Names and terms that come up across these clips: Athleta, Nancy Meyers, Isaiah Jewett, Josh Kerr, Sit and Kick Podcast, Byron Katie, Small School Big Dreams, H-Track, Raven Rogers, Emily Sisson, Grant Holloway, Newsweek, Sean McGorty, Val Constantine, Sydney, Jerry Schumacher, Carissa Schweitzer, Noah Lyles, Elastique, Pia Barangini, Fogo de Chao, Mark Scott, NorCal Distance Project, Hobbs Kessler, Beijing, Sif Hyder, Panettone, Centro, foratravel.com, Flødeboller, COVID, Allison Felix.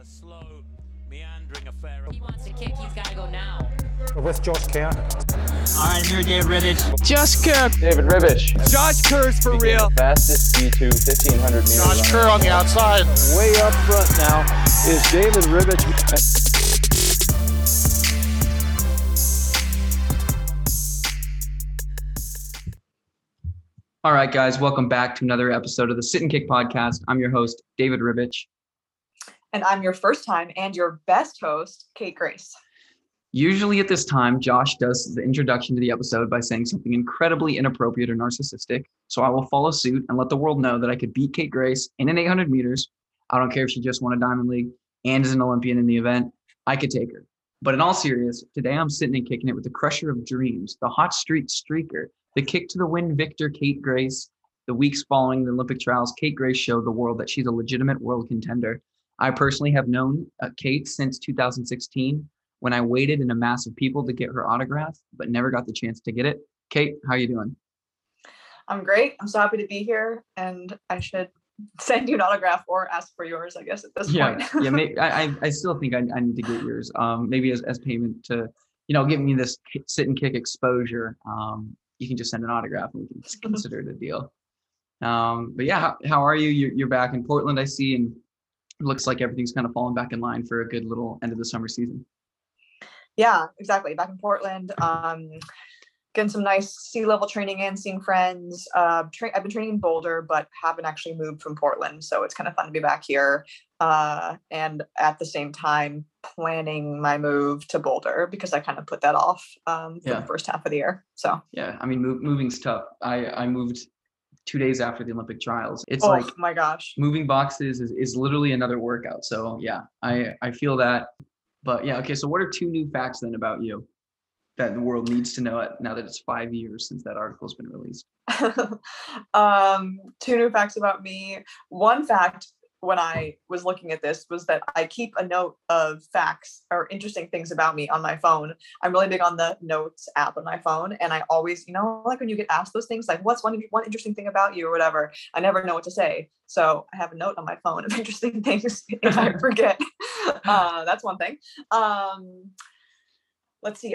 A slow, meandering affair. He wants to kick, he's got to go now. With Josh Kerr. All right, here, David Ribich. Josh Kerr. David Ribich. Josh Kerr's for real. Fastest D2, 1,500 meters. Josh Kerr on the outside. Way up front now is David Ribich. All right, guys, welcome back to another episode of the Sit and Kick podcast. I'm your host, David Ribich. And I'm your first time and your best host, Kate Grace. Usually at this time, Josh does the introduction to the episode by saying something incredibly inappropriate or narcissistic. So I will follow suit and let the world know that I could beat Kate Grace in an 800 meters. I don't care if she just won a Diamond League and is an Olympian in the event. I could take her. But in all seriousness, today I'm sitting and kicking it with the crusher of dreams, the hot streak streaker, the kick to the win victor, Kate Grace. The weeks following the Olympic trials, Kate Grace showed the world that she's a legitimate world contender. I personally have known Kate since 2016, when I waited in a mass of people to get her autograph, but never got the chance to get it. Kate, how are you doing? I'm great. I'm so happy to be here, and I should send you an autograph or ask for yours, I guess, at this point. Yeah, maybe, I still think I need to get yours, maybe as payment to, you know, give me this sit and kick exposure. You can just send an autograph and we can consider it a deal. But yeah, how are you? You're back in Portland, I see, and it looks like everything's kind of fallen back in line for a good little end of the summer season. Yeah, exactly. Back in Portland, getting some nice sea level training in, seeing friends. I've been training in Boulder, but haven't actually moved from Portland. So it's kind of fun to be back here. And at the same time, planning my move to Boulder because I kind of put that off for the first half of the year. So yeah, I mean, moving's tough. I moved 2 days after the Olympic trials. It's my gosh, moving boxes is literally another workout. So yeah, I feel that. But yeah, okay. So what are two new facts then about you that the world needs to know it now that it's 5 years since that article's been released? Two new facts about me. One fact, when I was looking at this, was that I keep a note of facts or interesting things about me on my phone. I'm really big on the notes app on my phone. And I always, you know, like when you get asked those things, like what's one interesting thing about you or whatever, I never know what to say. So I have a note on my phone of interesting things if I forget. That's one thing. Let's see.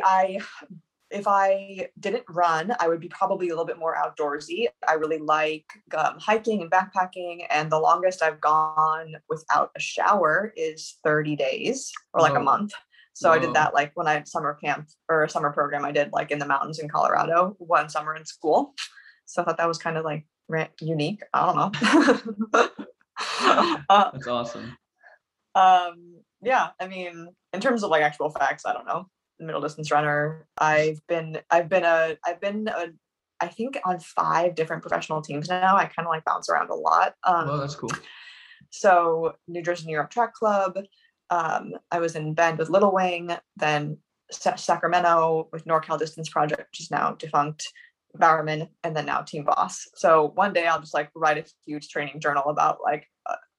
If I didn't run, I would be probably a little bit more outdoorsy. I really like hiking and backpacking. And the longest I've gone without a shower is 30 days or like a month. So I did that like when I had summer camp or a summer program I did like in the mountains in Colorado one summer in school. So I thought that was kind of like unique. I don't know. That's awesome. Yeah. I mean, in terms of like actual facts, I don't know. Middle distance runner. I think on 5 different professional teams now. I kind of like bounce around a lot. That's cool. So New Jersey, New York Track Club. I was in Bend with Little Wing, then Sacramento with NorCal Distance Project, which is now defunct, Bowerman, and then now Team Boss. So one day I'll just like write a huge training journal about like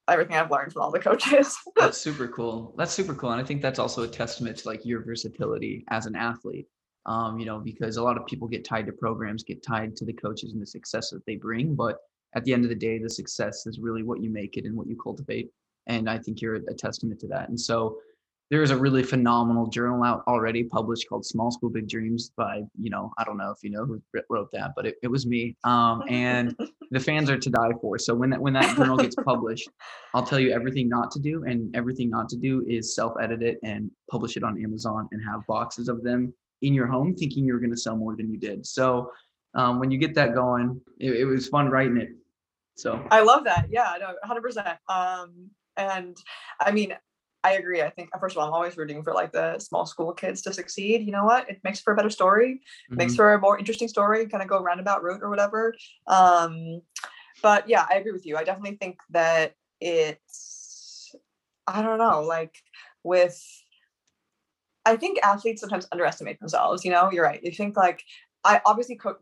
everything I've learned from all the coaches. That's super cool. And I think that's also a testament to like your versatility as an athlete, you know, because a lot of people get tied to programs, get tied to the coaches and the success that they bring. But at the end of the day, the success is really what you make it and what you cultivate. And I think you're a testament to that. And so there is a really phenomenal journal out already published called Small School Big Dreams by, you know, I don't know if you know who wrote that, but it was me. And the fans are to die for. So when that journal gets published, I'll tell you everything not to do, and everything not to do is self-edit it and publish it on Amazon and have boxes of them in your home thinking you were going to sell more than you did. So when you get that going, it was fun writing it. So I love that. Yeah, no, 100%. And I mean, I agree. I think, first of all, I'm always rooting for like the small school kids to succeed. You know what? It makes for a better story, makes for a more interesting story, kind of go roundabout route or whatever. But yeah, I agree with you. I definitely think that it's, I don't know, like with, I think athletes sometimes underestimate themselves. You know, you're right. You think like,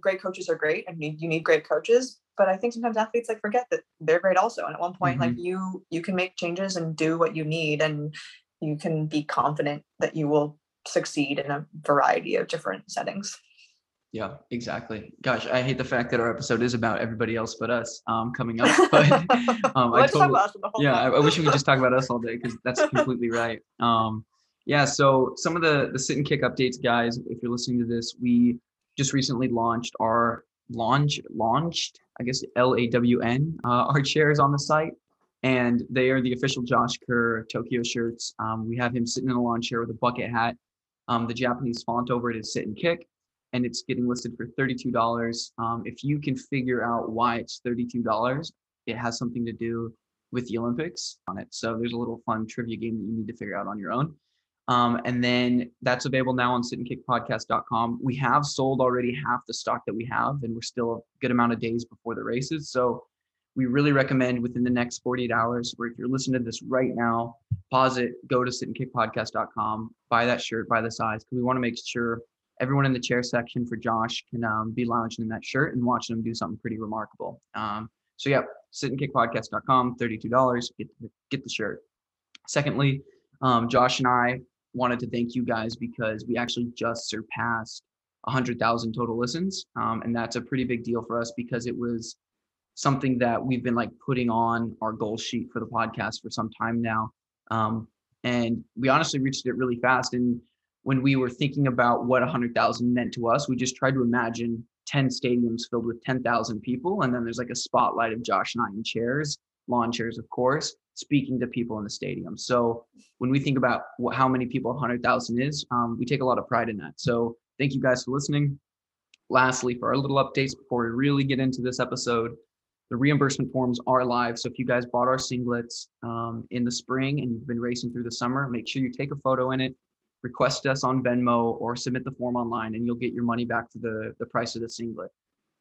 great coaches are great and you need great coaches, but I think sometimes athletes like forget that they're great also. And at one point, like you can make changes and do what you need, and you can be confident that you will succeed in a variety of different settings. Yeah, exactly. Gosh, I hate the fact that our episode is about everybody else but us coming up. But I wish we could just talk about us all day because that's completely right. So some of the sit and kick updates, guys, if you're listening to this, we just recently launched our LAWN, our chairs on the site. And they are the official Josh Kerr Tokyo shirts. We have him sitting in a lawn chair with a bucket hat. The Japanese font over it is sit and kick. And it's getting listed for $32. If you can figure out why it's $32, it has something to do with the Olympics on it. So there's a little fun trivia game that you need to figure out on your own. And then that's available now on sitandkickpodcast.com. We have sold already half the stock that we have, and we're still a good amount of days before the races. So we really recommend within the next 48 hours, or if you're listening to this right now, pause it, go to sitandkickpodcast.com, buy that shirt, buy the size, because we want to make sure everyone in the chair section for Josh can be lounging in that shirt and watching him do something pretty remarkable. Sitandkickpodcast.com, $32, get the shirt. Secondly, Josh and I wanted to thank you guys because we actually just surpassed 100,000 total listens. And that's a pretty big deal for us because it was something that we've been like putting on our goal sheet for the podcast for some time now. And we honestly reached it really fast. And when we were thinking about what 100,000 meant to us, we just tried to imagine 10 stadiums filled with 10,000 people. And then there's like a spotlight of Josh and I in chairs, lawn chairs, of course, speaking to people in the stadium. So when we think about how many people 100,000 is, we take a lot of pride in that. So thank you guys for listening. Lastly, for our little updates before we really get into this episode, the reimbursement forms are live. So if you guys bought our singlets in the spring and you've been racing through the summer, make sure you take a photo in it. Request us on Venmo or submit the form online and you'll get your money back for the price of the singlet.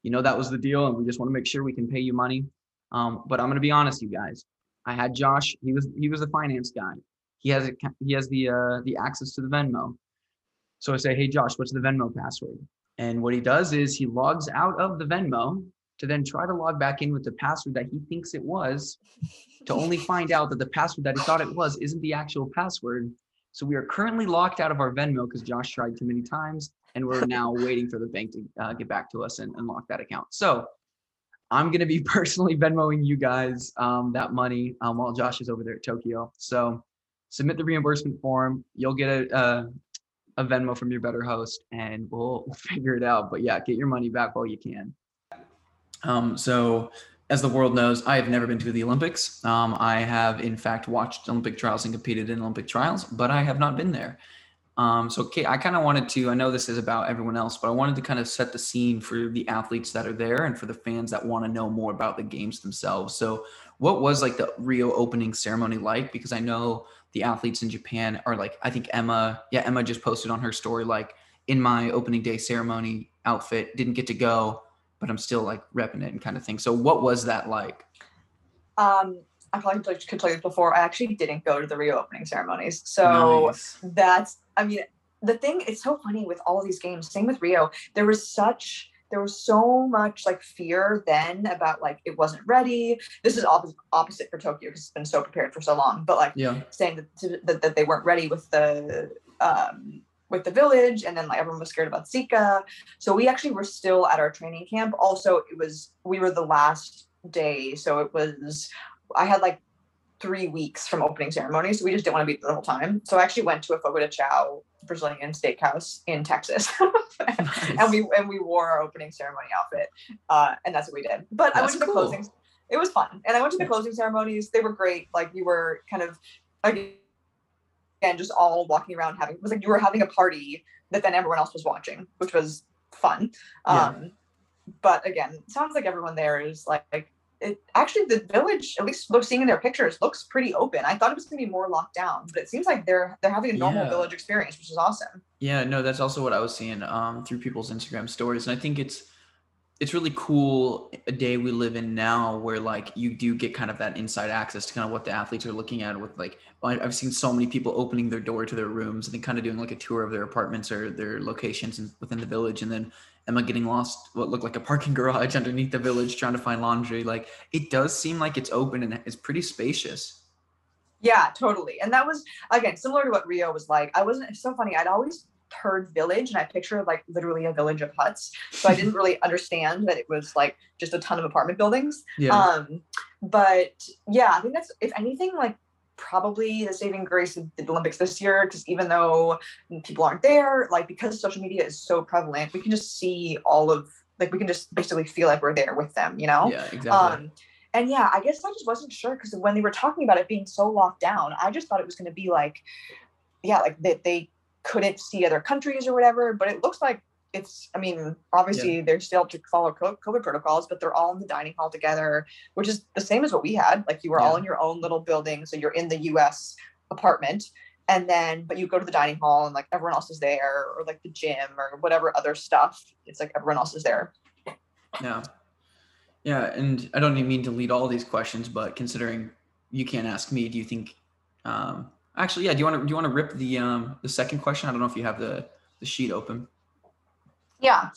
You know, that was the deal. And we just want to make sure we can pay you money. But I'm going to be honest, you guys, I had Josh. He was the finance guy. He has the access to the Venmo. So I say, hey, Josh, what's the Venmo password? And what he does is he logs out of the Venmo to then try to log back in with the password that he thinks it was to only find out that the password that he thought it was isn't the actual password. So we are currently locked out of our Venmo because Josh tried too many times, and we're now waiting for the bank to get back to us and unlock that account. So I'm going to be personally Venmoing you guys that money while Josh is over there at Tokyo. So submit the reimbursement form. You'll get a Venmo from your better host, and we'll figure it out. But yeah, get your money back while you can. So as the world knows, I have never been to the Olympics. I have, in fact, watched Olympic trials and competed in Olympic trials, but I have not been there. So, Kate, I kind of wanted to, I know this is about everyone else, but I wanted to kind of set the scene for the athletes that are there and for the fans that want to know more about the games themselves. So what was like the Rio opening ceremony like? Because I know the athletes in Japan are like, I think Emma just posted on her story, like, in my opening day ceremony outfit, didn't get to go, but I'm still like repping it and kind of thing. So what was that like? I probably could tell you before, I actually didn't go to the Rio opening ceremonies. So nice. The thing, it's so funny with all these games, same with Rio, there was so much like fear then about like, it wasn't ready. This is opposite for Tokyo because it's been so prepared for so long, but like saying that they weren't ready with the village, and then like everyone was scared about Zika. So we actually were still at our training camp. Also, we were the last day. So I had like 3 weeks from opening ceremonies. So we just didn't want to be there the whole time. So I actually went to a Fogo de Chao Brazilian steakhouse in Texas. Nice. And we wore our opening ceremony outfit. And that's what we did. But I went to the closing. It was fun. And I went to the closing ceremonies. They were great. Like you were kind of like, and just all walking around it was like you were having a party that then everyone else was watching, which was fun. But again, it sounds like everyone there is like it. Actually, the village, at least seeing in their pictures, looks pretty open. I thought it was going to be more locked down, but it seems like they're having a normal village experience, which is awesome. Yeah, no, that's also what I was seeing through people's Instagram stories, and I think it's really cool a day we live in now where like you do get kind of that inside access to kind of what the athletes are looking at with like, I've seen so many people opening their door to their rooms and then kind of doing like a tour of their apartments or their locations within the village. And then Emma getting lost, what looked like a parking garage underneath the village, trying to find laundry. Like it does seem like it's open and it's pretty spacious. Yeah, totally. And that was again, similar to what Rio was like. It's so funny. I'd always turd village, and I pictured like literally a village of huts. So I didn't really understand that it was like just a ton of apartment buildings. Yeah. But yeah, I think that's, if anything, like probably the saving grace of the Olympics this year, because even though people aren't there, like because social media is so prevalent, we can just see all of, like we can just basically feel like we're there with them, you know? Yeah, exactly. And yeah, I guess I just wasn't sure, because when they were talking about it being so locked down, I just thought it was going to be like, yeah, like that they couldn't see other countries or whatever, but it looks like it's, I mean, obviously they're still to follow COVID protocols, but they're all in the dining hall together, which is the same as what we had. Like you were all in your own little building. So you're in the US apartment, and then, but you go to the dining hall and like everyone else is there, or like the gym or whatever other stuff. It's like everyone else is there. Yeah. Yeah. And I don't even mean to lead all these questions, but considering you can't ask me, do you think, actually, yeah. Do you want to rip the second question? I don't know if you have the sheet open. Yeah.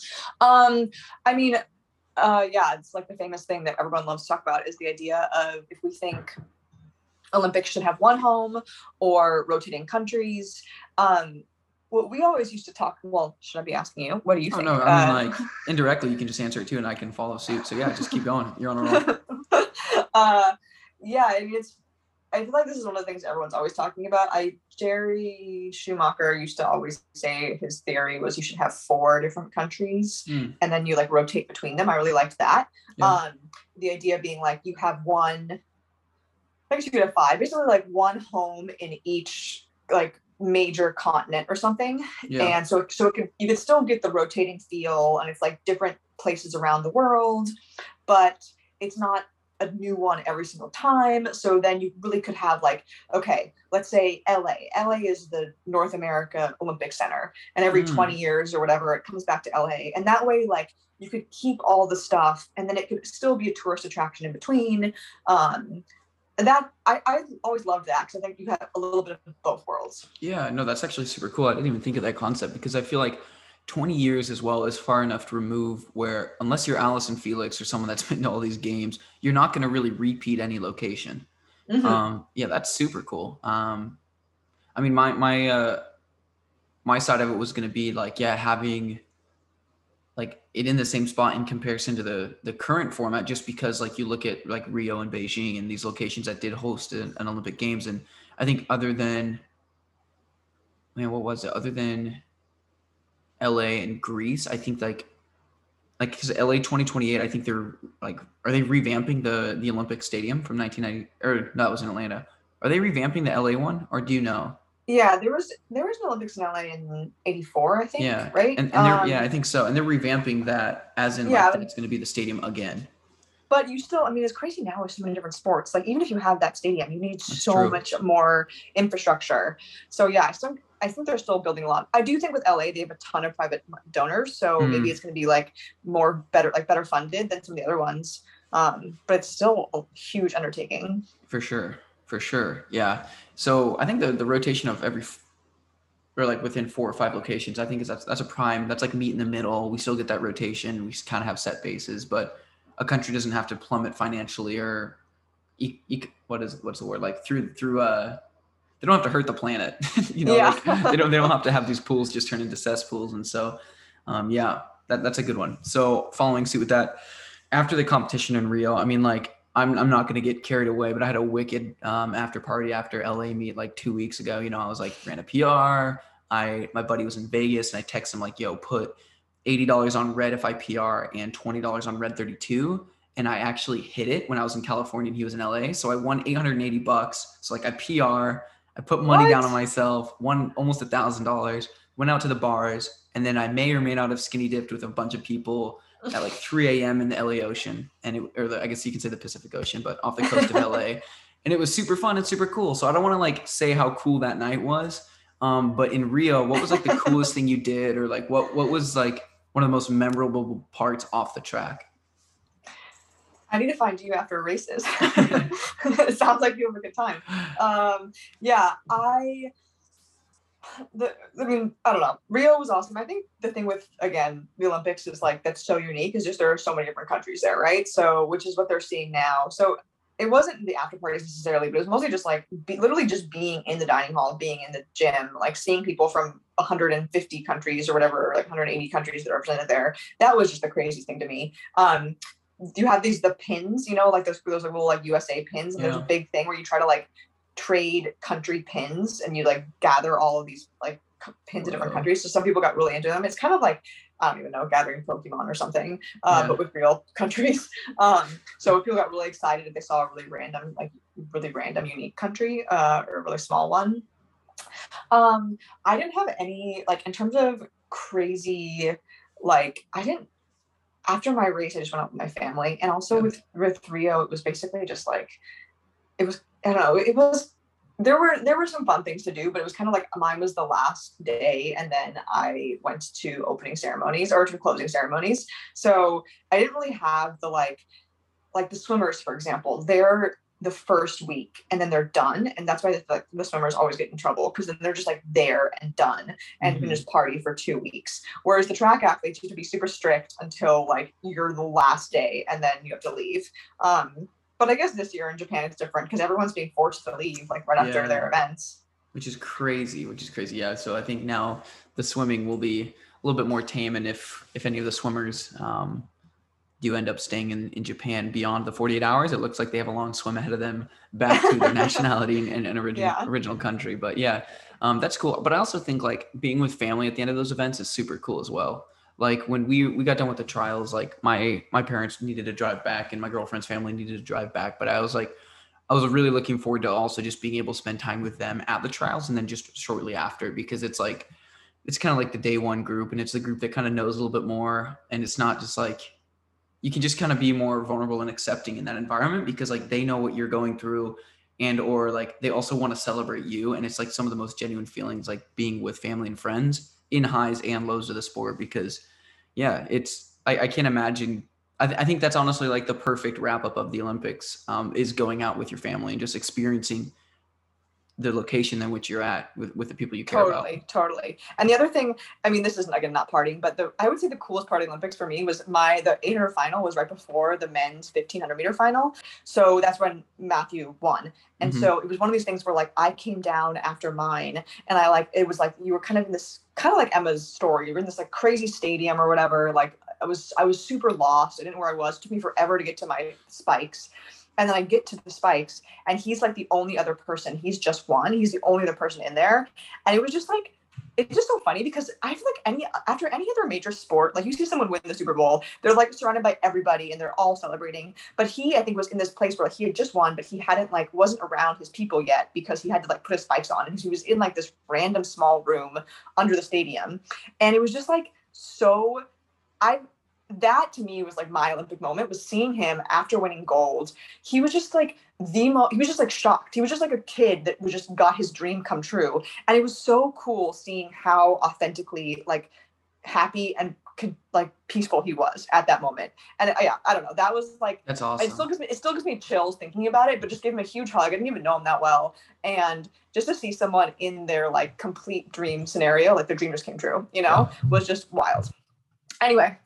Yeah, it's like the famous thing that everyone loves to talk about is the idea of if we think Olympics should have one home or rotating countries. What we always used to talk, well, should I be asking you? What do you think? Oh, no, I mean, like indirectly, you can just answer it too, and I can follow suit. So yeah, just keep going. You're on a roll. Yeah, I mean, I feel like this is one of the things everyone's always talking about. Jerry Schumacher used to always say his theory was you should have four different countries and then you like rotate between them. I really liked that. Yeah. The idea being like you have one, I guess you could have five, basically like one home in each like major continent or something. Yeah. And so it could, you could still get the rotating feel, and it's like different places around the world, but it's not a new one every single time. So then you really could have like, okay, let's say LA is the North America Olympic Center, and every 20 years or whatever, it comes back to LA. And that way, like you could keep all the stuff, and then it could still be a tourist attraction in between. And that I always loved that, because I think you have a little bit of both worlds. Yeah, no, that's actually super cool. I didn't even think of that concept, because I feel like 20 years as well is far enough to remove where, unless you're Allison Felix or someone that's been to all these games, you're not going to really repeat any location. Mm-hmm. Yeah, that's super cool. I mean, my side of it was going to be like, yeah, having like it in the same spot in comparison to the current format, just because like you look at like Rio and Beijing and these locations that did host an Olympic Games. And I think other than LA and Greece, I think like because LA 2028, I think they're like, are they revamping the Olympic Stadium from 1990? Or no, that was in Atlanta. Are they revamping the LA one, or do you know? Yeah, there was an Olympics in LA in '84, I think. Yeah, right. And yeah, I think so. And they're revamping that as in like that it's going to be the stadium again. But you still, I mean, it's crazy now with so many different sports. Like even if you have that stadium, you need much more infrastructure. So yeah, I think they're still building a lot. I do think with LA, they have a ton of private donors. So maybe it's going to be like better funded than some of the other ones. But it's still a huge undertaking. For sure. Yeah. So I think the rotation of every, or like within four or five locations, I think that's a prime. That's like meet in the middle. We still get that rotation. We kind of have set bases, but a country doesn't have to plummet financially or what's the word? Like through they don't have to hurt the planet, you know, yeah. Like they don't have to have these pools just turn into cesspools. And so, yeah, that's a good one. So following suit with that, after the competition in Rio, I mean, like, I'm not going to get carried away, but I had a wicked after party after LA meet like 2 weeks ago. You know, I was like, ran a PR. My buddy was in Vegas, and I texted him like, yo, put $80 on red if I PR and $20 on red 32. And I actually hit it when I was in California and he was in LA. So I won $880. So like I PR, I put money down on myself, won almost $1,000, went out to the bars, and then I may or may not have skinny dipped with a bunch of people at like 3 a.m. in the LA ocean, I guess you can say the Pacific Ocean, but off the coast of LA. And it was super fun and super cool. So I don't want to like say how cool that night was, but in Rio, what was like the coolest thing you did, or like what was like one of the most memorable parts off the track? I need to find you after races. It sounds like you have a good time. I don't know. Rio was awesome. I think the thing with, again, the Olympics is like, that's so unique is just there are so many different countries there, right? So, which is what they're seeing now. So it wasn't the after parties necessarily, but it was mostly just like literally just being in the dining hall, being in the gym, like seeing people from 150 countries or whatever, like 180 countries that are represented there. That was just the craziest thing to me. You have these, the pins, you know, like those little like USA pins, and there's a big thing where you try to like trade country pins, and you like gather all of these like pins to different countries. So some people got really into them. It's kind of like, I don't even know, gathering Pokemon or something, but with real countries. So if people got really excited if they saw a really random, unique country, or a really small one. I didn't have any, like, in terms of crazy, like, after my race, I just went out with my family. And also with Rio, it was basically just like, it was, I don't know, it was, there were some fun things to do, but it was kind of like mine was the last day, and then I went to opening ceremonies or to closing ceremonies. So I didn't really have the like the swimmers, for example, they're the first week and then they're done. And that's why the swimmers always get in trouble, because then they're just like there and done and you can just party for 2 weeks. Whereas the track athletes used to be super strict until like you're the last day and then you have to leave. But I guess this year in Japan, it's different because everyone's being forced to leave like right after their events. Which is crazy. Yeah. So I think now the swimming will be a little bit more tame. And if any of the swimmers do end up staying in Japan beyond the 48 hours, it looks like they have a long swim ahead of them back to their nationality and original country. But that's cool. But I also think like being with family at the end of those events is super cool as well. Like when we got done with the trials, like my parents needed to drive back and my girlfriend's family needed to drive back. But I was really looking forward to also just being able to spend time with them at the trials and then just shortly after, because it's like, it's kind of like the day one group, and it's the group that kind of knows a little bit more. And it's not just like, you can just kind of be more vulnerable and accepting in that environment, because like they know what you're going through, and or like they also want to celebrate you. And it's like some of the most genuine feelings, like being with family and friends in highs and lows of the sport, because I can't imagine. I think that's honestly like the perfect wrap up of the Olympics, is going out with your family and just experiencing the location in which you're at with the people you care about. Totally. And the other thing, I mean, this isn't, again, not partying, but I would say the coolest part of the Olympics for me was the 800 final was right before the men's 1500 meter final. So that's when Matthew won. And so it was one of these things where like, I came down after mine, and I like, it was like, you were kind of in this, kind of like Emma's story. You were in this like crazy stadium or whatever. Like I was super lost. I didn't know where I was. It took me forever to get to my spikes. And then I get to the spikes, and he's like the only other person. He's just one. He's the only other person in there. And it was just like, it's just so funny, because I feel like after any other major sport, like you see someone win the Super Bowl, they're like surrounded by everybody and they're all celebrating. But he, I think, was in this place where like, he had just won, but he hadn't like, wasn't around his people yet, because he had to like put his spikes on, and he was in like this random small room under the stadium. And it was just like, that to me was like my Olympic moment, was seeing him after winning gold. He was just like he was just like shocked. He was just like a kid that was just got his dream come true. And it was so cool seeing how authentically like happy and like peaceful he was at that moment. And I don't know. That was like, that's awesome. It still gives me chills thinking about it, but just gave him a huge hug. I didn't even know him that well. And just to see someone in their like complete dream scenario, like their dream just came true, you know, was just wild. Anyway.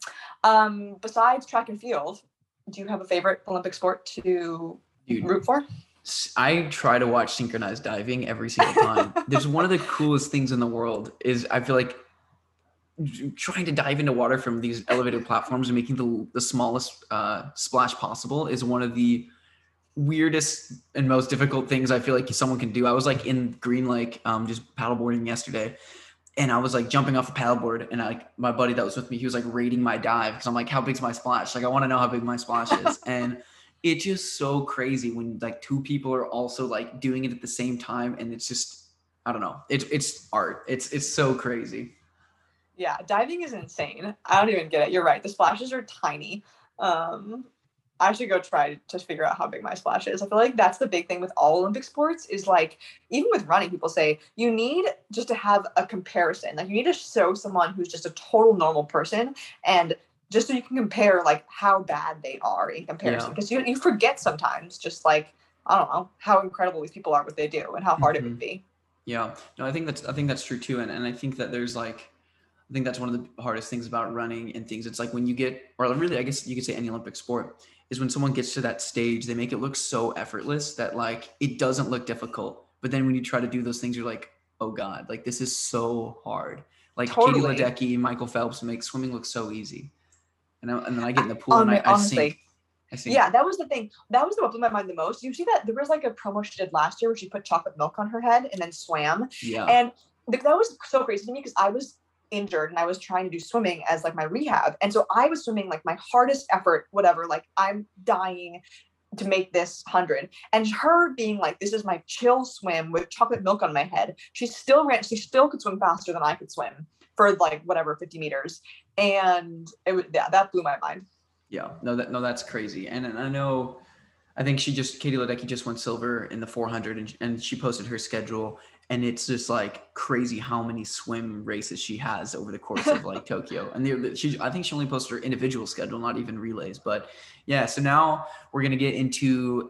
Besides track and field, do you have a favorite Olympic sport to root for? I try to watch synchronized diving every single time. There's one of the coolest things in the world is I feel like trying to dive into water from these elevated platforms and making the smallest splash possible is one of the weirdest and most difficult things I feel like someone can do. I was like in Green Lake, just paddleboarding yesterday. And I was like jumping off a paddleboard, and my buddy that was with me, he was like rating my dive, because I'm like, how big's my splash? Like, I want to know how big my splash is. And it's just so crazy when like two people are also like doing it at the same time. And it's just, I don't know. It's art. It's so crazy. Yeah. Diving is insane. I don't even get it. You're right. The splashes are tiny. I should go try to figure out how big my splash is. I feel like that's the big thing with all Olympic sports is like, even with running, people say you need just to have a comparison. Like you need to show someone who's just a total normal person, and just so you can compare like how bad they are in comparison. Because you forget sometimes just like, I don't know, how incredible these people are, what they do, and how hard it would be. Yeah, no, I think that's true too. And I think that there's like, I think that's one of the hardest things about running and things. It's like when you get, or really, I guess you could say any Olympic sport, is when someone gets to that stage, they make it look so effortless that like it doesn't look difficult. But then when you try to do those things, you're like, oh God, like this is so hard. Like totally. Katie Ledecky, Michael Phelps make swimming look so easy. And then I get in the pool and I sink. Yeah, that was the thing. That was the one that blew my mind the most. You see that there was like a promo she did last year where she put chocolate milk on her head and then swam. Yeah. And that was so crazy to me because I was injured and I was trying to do swimming as like my rehab. And so I was swimming like my hardest effort, whatever, like I'm dying to make this 100. And her being like, this is my chill swim with chocolate milk on my head. She still could swim faster than I could swim for like whatever, 50 meters. And it was, yeah, that blew my mind. Yeah, that's crazy. And I know, I think Katie Ledecky just won silver in the 400 and she posted her schedule. And it's just like crazy how many swim races she has over the course of like Tokyo. And I think she only posted her individual schedule, not even relays. But yeah, so now we're going to get into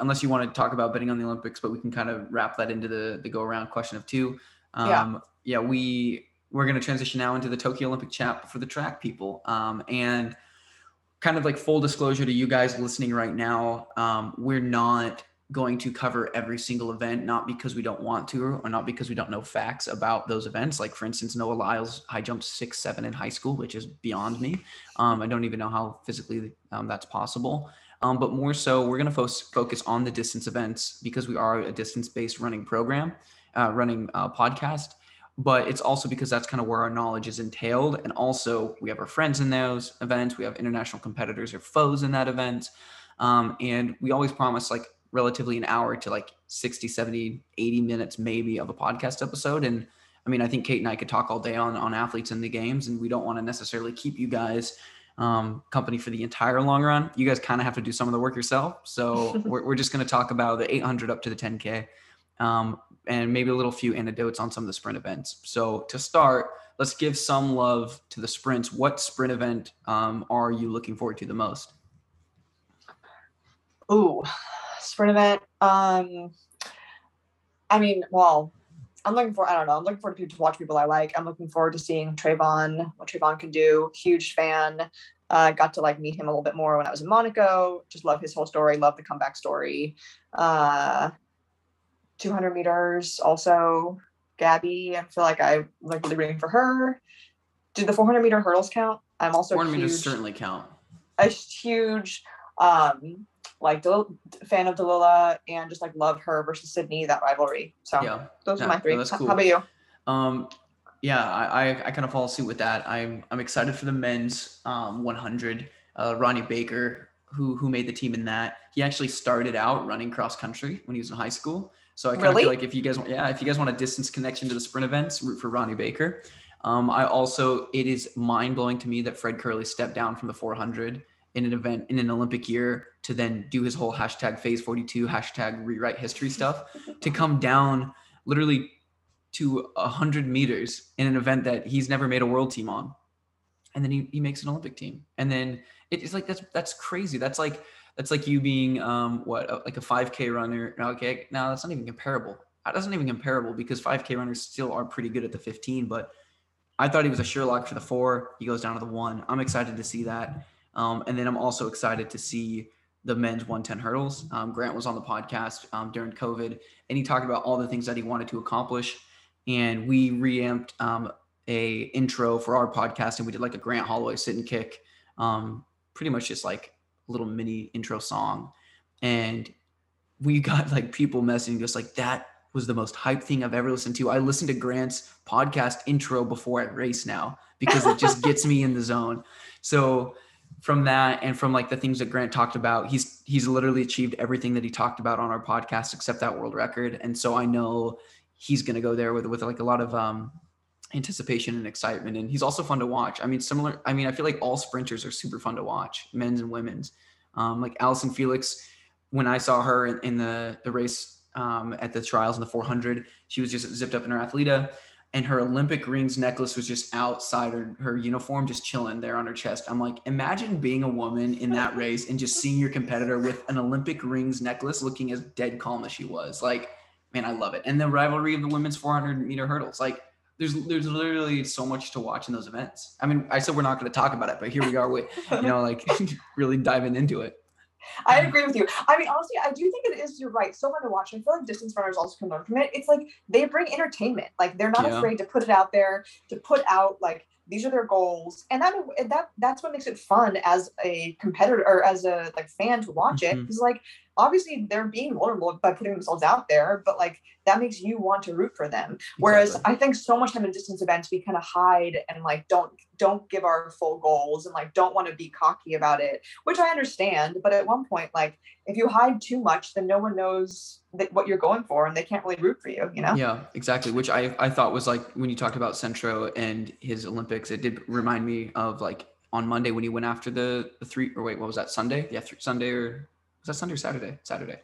unless you want to talk about betting on the Olympics, but we can kind of wrap that into the go around question of two. We're going to transition now into the Tokyo Olympic chat for the track people. And kind of like full disclosure to you guys listening right now, we're not going to cover every single event, not because we don't want to or not because we don't know facts about those events. Like for instance, Noah Lyles high jumped 6'7" in high school, which is beyond me. I don't even know how physically that's possible. But more so, we're going to focus on the distance events because we are a distance-based running podcast. But it's also because that's kind of where our knowledge is entailed. And also we have our friends in those events. We have international competitors or foes in that event. And we always promise like relatively an hour to like 60, 70, 80 minutes maybe of a podcast episode. And I mean, I think Kate and I could talk all day on athletes and the games, and we don't want to necessarily keep you guys company for the entire long run. You guys kind of have to do some of the work yourself. So we're just going to talk about the 800 up to the 10K and maybe a little few anecdotes on some of the sprint events. So to start, let's give some love to the sprints. What sprint event are you looking forward to the most? Ooh. Sprint event. I'm looking forward to watch people I like. I'm looking forward to seeing Trayvon, what Trayvon can do. Huge fan. Got to like meet him a little bit more when I was in Monaco. Just love his whole story. Love the comeback story. 200 meters. Also, Gabby. I feel like I'm like really rooting for her. Did the 400 meter hurdles count? I'm also 400 meters certainly count. A huge. Like fan of Delila and just like love her versus Sydney, that rivalry. So yeah, those are my three. No, that's cool. How about you? I kind of follow suit with that. I'm excited for the men's 100. Ronnie Baker, who made the team in that. He actually started out running cross country when he was in high school. So I kind of feel like if you guys want a distance connection to the sprint events, root for Ronnie Baker. It is mind blowing to me that Fred Curley stepped down from the 400 in an event in an Olympic year to then do his whole #phase 42, #rewrite history stuff to come down literally to 100 meters in an event that he's never made a world team on. And then he makes an Olympic team. And then it's like, that's crazy. That's like you being like a 5K runner. Okay. Now that's not even comparable. Because 5K runners still are pretty good at the 15, but I thought he was a Sherlock for the 4. He goes down to the 1. I'm excited to see that. And then I'm also excited to see the men's 110 hurdles. Grant was on the podcast during COVID, and he talked about all the things that he wanted to accomplish. And we reamped a intro for our podcast, and we did like a Grant Holloway sit and kick, pretty much just like a little mini intro song. And we got like people messaging us like, that was the most hype thing I've ever listened to. I listened to Grant's podcast intro before I race now because it just gets me in the zone. So from that and from like the things that Grant talked about, he's literally achieved everything that he talked about on our podcast except that world record. And so I know he's going to go there with like a lot of anticipation and excitement. And he's also fun to watch. I feel like all sprinters are super fun to watch, men's and women's. Like Allison Felix, when I saw her in the race at the trials in the 400, she was just zipped up in her Athleta. And her Olympic rings necklace was just outside her uniform, just chilling there on her chest. I'm like, imagine being a woman in that race and just seeing your competitor with an Olympic rings necklace looking as dead calm as she was. Like, man, I love it. And the rivalry of the women's 400 meter hurdles. Like, there's literally so much to watch in those events. I mean, I said we're not going to talk about it, but here we are with, really diving into it. I agree with you. I mean, honestly, I do think it is, you're right, so fun to watch. I feel like distance runners also can learn from it. It's like they bring entertainment. Like they're not afraid to put it out there, to put out like these are their goals. And that's what makes it fun as a competitor or as a like fan to watch it. Because like obviously they're being vulnerable by putting themselves out there, but like that makes you want to root for them. Exactly. Whereas I think so much time in distance events we kind of hide and like don't give our full goals and like don't want to be cocky about it, which I understand. But at one point, like if you hide too much, then no one knows what you're going for and they can't really root for you, you know? Yeah, exactly. Which I thought was like, when you talked about Centro and his Olympics, it did remind me of like on Monday when he went after the three, or wait, what was that? Sunday? Yeah. Sunday, or was that Sunday or Saturday? Saturday.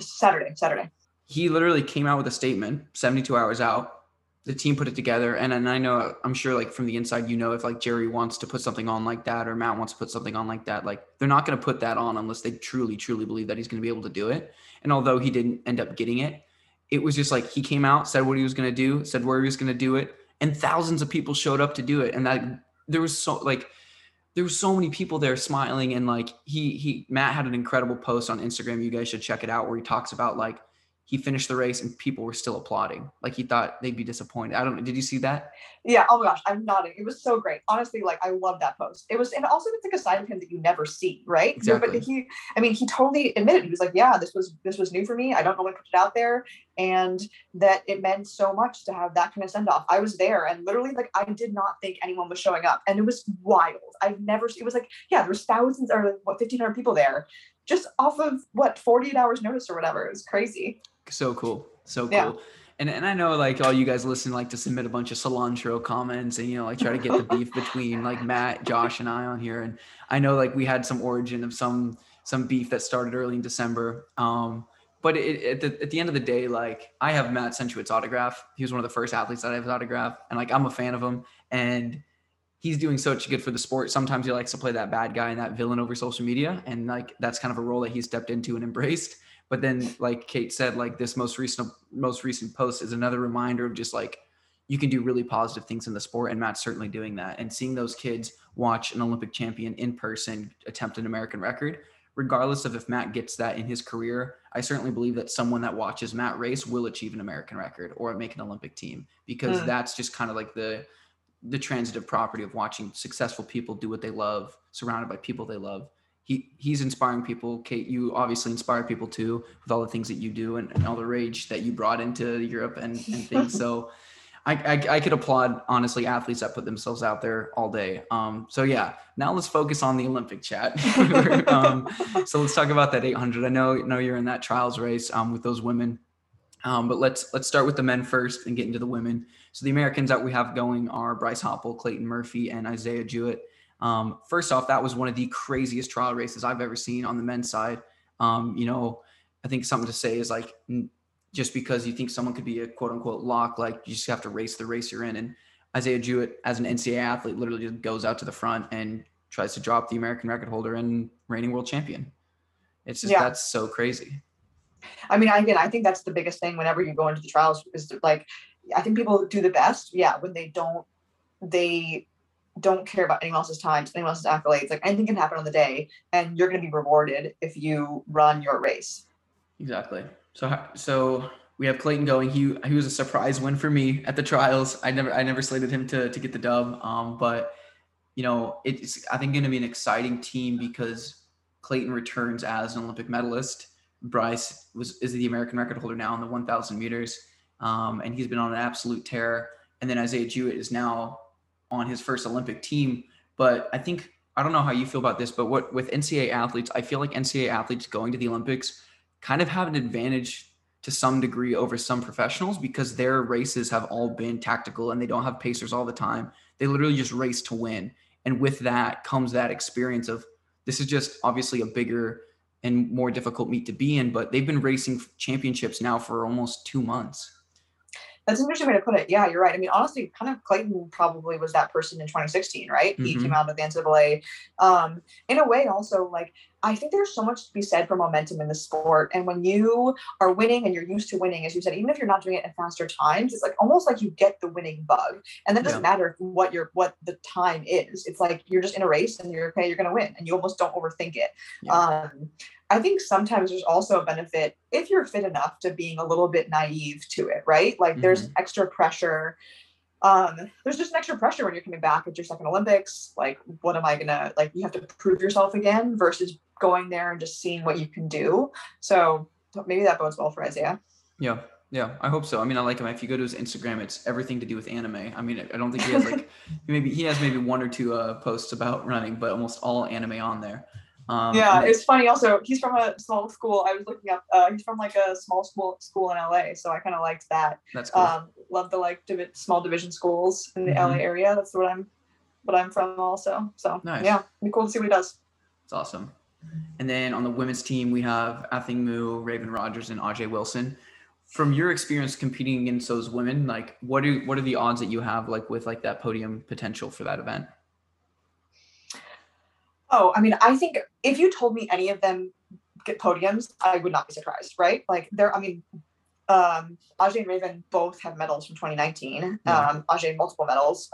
Saturday. He literally came out with a statement 72 hours out. The team put it together. And I know, I'm sure like from the inside, you know, if like Jerry wants to put something on like that, or Matt wants to put something on like that, like they're not going to put that on unless they truly, truly believe that he's going to be able to do it. And although he didn't end up getting it, it was just like, he came out, said what he was going to do, said where he was going to do it. And thousands of people showed up to do it. And that there was so many people there smiling. And like Matt had an incredible post on Instagram. You guys should check it out, where he talks about like, he finished the race and people were still applauding. Like he thought they'd be disappointed. I don't know. Did you see that? Yeah. Oh my gosh. I'm nodding. It was so great. Honestly, like I love that post. It was, and also it's like a side of him that you never see. Right. Exactly. But he totally admitted, he was like, yeah, this was new for me. I don't know when to put it out there. And that it meant so much to have that kind of send off. I was there and literally like, I did not think anyone was showing up, and it was wild. It was like, yeah, there was thousands or 1,500 people there just off of 48 hours notice or whatever. It was crazy. So cool. Yeah. And I know like all you guys listen, like to submit a bunch of cilantro comments and, you know, like try to get the beef between like Matt, Josh and I on here. And I know like we had some origin of some beef that started early in December. But at the end of the day, like I have Matt Sentiout's autograph. He was one of the first athletes that I have his autograph, and like, I'm a fan of him and he's doing such good for the sport. Sometimes he likes to play that bad guy and that villain over social media. And like, that's kind of a role that he stepped into and embraced. But then, like Kate said, like this most recent post is another reminder of just like, you can do really positive things in the sport. And Matt's certainly doing that. And seeing those kids watch an Olympic champion in person attempt an American record, regardless of if Matt gets that in his career, I certainly believe that someone that watches Matt race will achieve an American record or make an Olympic team, because that's just kind of like the transitive property of watching successful people do what they love, surrounded by people they love. He's inspiring people. Kate, you obviously inspire people too, with all the things that you do and all the rage that you brought into Europe and things. So I could applaud, honestly, athletes that put themselves out there all day. So yeah, now let's focus on the Olympic chat. So let's talk about that 800. I know you're in that trials race with those women. But let's start with the men first and get into the women. So the Americans that we have going are Bryce Hopple, Clayton Murphy, and Isaiah Jewett. First off, that was one of the craziest trial races I've ever seen on the men's side. You know, I think something to say is like, just because you think someone could be a quote unquote lock, like you just have to race the race you're in. And Isaiah Jewett, as an NCAA athlete, literally just goes out to the front and tries to drop the American record holder and reigning world champion. It's just, that's so crazy. I mean, again, I think that's the biggest thing whenever you go into the trials is like, I think people do the best. Yeah. When they don't care about anyone else's times, anyone else's accolades, like anything can happen on the day and you're going to be rewarded if you run your race. Exactly. So we have Clayton going. He was a surprise win for me at the trials. I never slated him to get the dub. But you know, it's, I think, going to be an exciting team because Clayton returns as an Olympic medalist. Bryce is the American record holder now in the 1,000 meters. And he's been on an absolute tear. And then Isaiah Jewett is now on his first Olympic team. But I think, I don't know how you feel about this, but with NCAA athletes, I feel like NCAA athletes going to the Olympics kind of have an advantage to some degree over some professionals, because their races have all been tactical and they don't have pacers all the time. They literally just race to win. And with that comes that experience of, this is just obviously a bigger and more difficult meet to be in, but they've been racing championships now for almost 2 months. That's an interesting way to put it. Yeah, you're right. I mean, honestly, kind of Clayton probably was that person in 2016, right? Mm-hmm. He came out of the NCAA. In a way, also, like, I think there's so much to be said for momentum in the sport. And when you are winning and you're used to winning, as you said, even if you're not doing it in faster times, it's like almost like you get the winning bug. And that doesn't matter what the time is. It's like you're just in a race and you're okay, you're going to win. And you almost don't overthink it. Yeah. I think sometimes there's also a benefit if you're fit enough to being a little bit naive to it, right? Like there's extra pressure. There's just an extra pressure when you're coming back at your second Olympics. Like, what am I gonna, like, you have to prove yourself again versus going there and just seeing what you can do. So maybe that bodes well for Isaiah. Yeah. Yeah, I hope so. I mean, I like him. If you go to his Instagram, it's everything to do with anime. I mean, I don't think he has like, maybe one or two posts about running, but almost all anime on there. It's funny. Also, he's from a small school. I was looking up. He's from like a small school in LA, so I kind of liked that. That's cool. Love the like small division schools in the LA area. That's what I'm from also. So nice. Yeah, it'd be cool to see what he does. It's awesome. And then on the women's team, we have Athing Mu, Raven Rogers, and Ajay Wilson. From your experience competing against those women, like what are the odds that you have like with like that podium potential for that event? Oh, I mean, I think if you told me any of them get podiums, I would not be surprised, right? Like Ajay and Raven both have medals from 2019. Ajay multiple medals.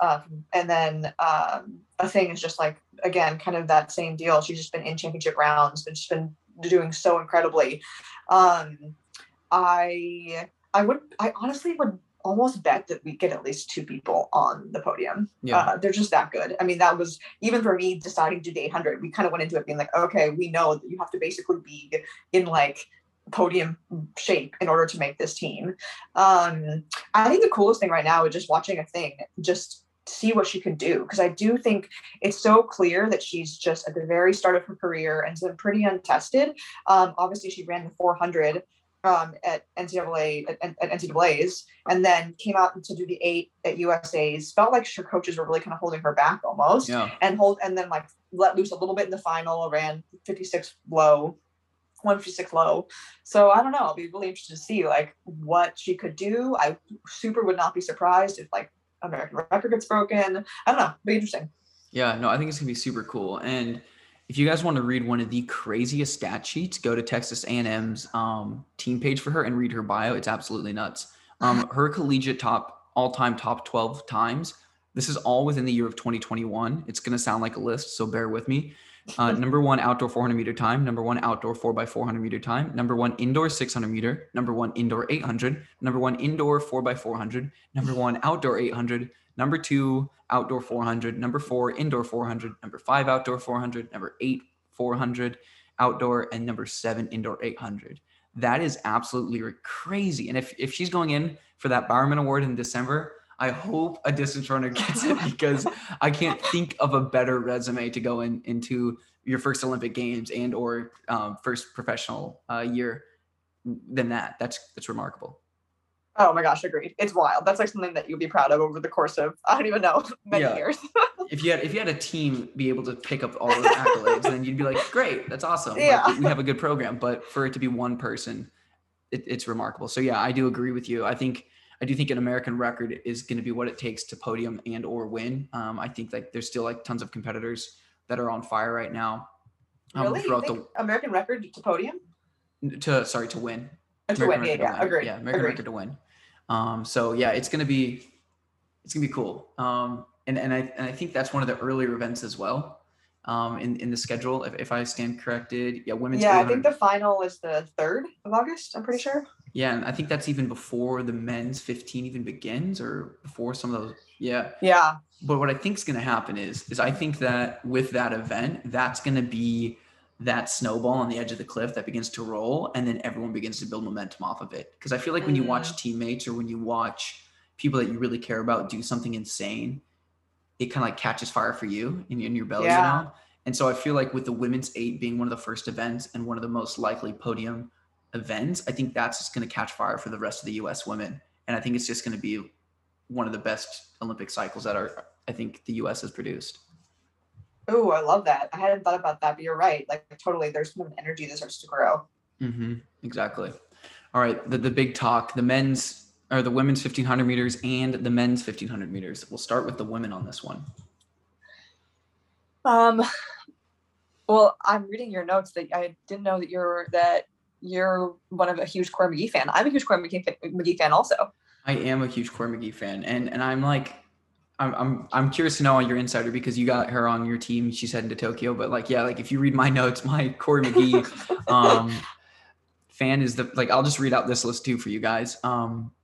And then Athing is just like, again, kind of that same deal. She's just been in championship rounds and she's been doing so incredibly. I honestly would almost bet that we get at least two people on the podium. Yeah. They're just that good. I mean, that was even for me deciding to do the 800. We kind of went into it being like, okay, we know that you have to basically be in like podium shape in order to make this team. I think the coolest thing right now is just watching Athing, just see what she can do. Cause I do think it's so clear that she's just at the very start of her career and has been pretty untested. Obviously she ran the 400 at NCAA's, and then came out to do the 8 at USA's. Felt like her coaches were really kind of holding her back almost, and then like let loose a little bit in the final. Ran 156 low. So I don't know. I'll be really interested to see like what she could do. I super would not be surprised if like American record gets broken. I don't know. It'll be interesting. Yeah, no, I think it's gonna be super cool. And if you guys want to read one of the craziest stat sheets, go to Texas A&M's team page for her and read her bio. It's absolutely nuts. Her collegiate all-time top 12 times. This is all within the year of 2021. It's going to sound like a list, so bear with me. Number one outdoor 400 meter time. Number one outdoor 4x400 meter time. Number one indoor 600 meter. Number one indoor 800. Number one indoor 4x400. Number one outdoor 800. Number 2, outdoor 400. Number 4, indoor 400. Number 5, outdoor 400. Number 8, 400 outdoor, and number 7, indoor 800. That is absolutely crazy. And if she's going in for that Bowerman Award in December, I hope a distance runner gets it, because I can't think of a better resume to go into your first Olympic Games and or first professional year than that. That's remarkable. Oh my gosh, agreed. It's wild. That's like something that you'll be proud of over the course of, I don't even know, many years. If you had a team be able to pick up all those accolades, then you'd be like, great, that's awesome. Yeah. Like, we have a good program. But for it to be one person, it's remarkable. So yeah, I do agree with you. I do think an American record is going to be what it takes to podium and or win. I think like there's still like tons of competitors that are on fire right now. Really? You think American record to podium? To win. American record to win. So yeah, it's gonna be cool. And I think that's one of the earlier events as well, in the schedule. If I stand corrected, women's. Yeah, I think the final is the 3rd of August. I'm pretty sure. Yeah, and I think that's even before the men's 15 even begins, or before some of those. Yeah. Yeah. But what I think is gonna happen is I think that with that event, that's gonna be that snowball on the edge of the cliff that begins to roll, and then everyone begins to build momentum off of it. Because I feel like when you watch teammates or when you watch people that you really care about do something insane, it kind of like catches fire for you in your belly, you know? And so I feel like with the women's 8 being one of the first events and one of the most likely podium events, I think that's just going to catch fire for the rest of the U.S. women. And I think it's just going to be one of the best Olympic cycles that I think the U.S. has produced. Oh, I love that. I hadn't thought about that, but you're right. Like totally. There's some energy that starts to grow. Mm-hmm. Exactly. All right. The big talk, the men's or the women's 1500 meters and the men's 1500 meters. We'll start with the women on this one. Well, I'm reading your notes that I didn't know that you're one of a huge Corey McGee fan. I'm a huge Corey McGee fan also. I am a huge Corey McGee fan. And I'm like, I'm curious to know on your insider because you got her on your team. She's heading to Tokyo, but like, yeah, like if you read my notes, my Corey McGee, fan is the, like, I'll just read out this list too for you guys.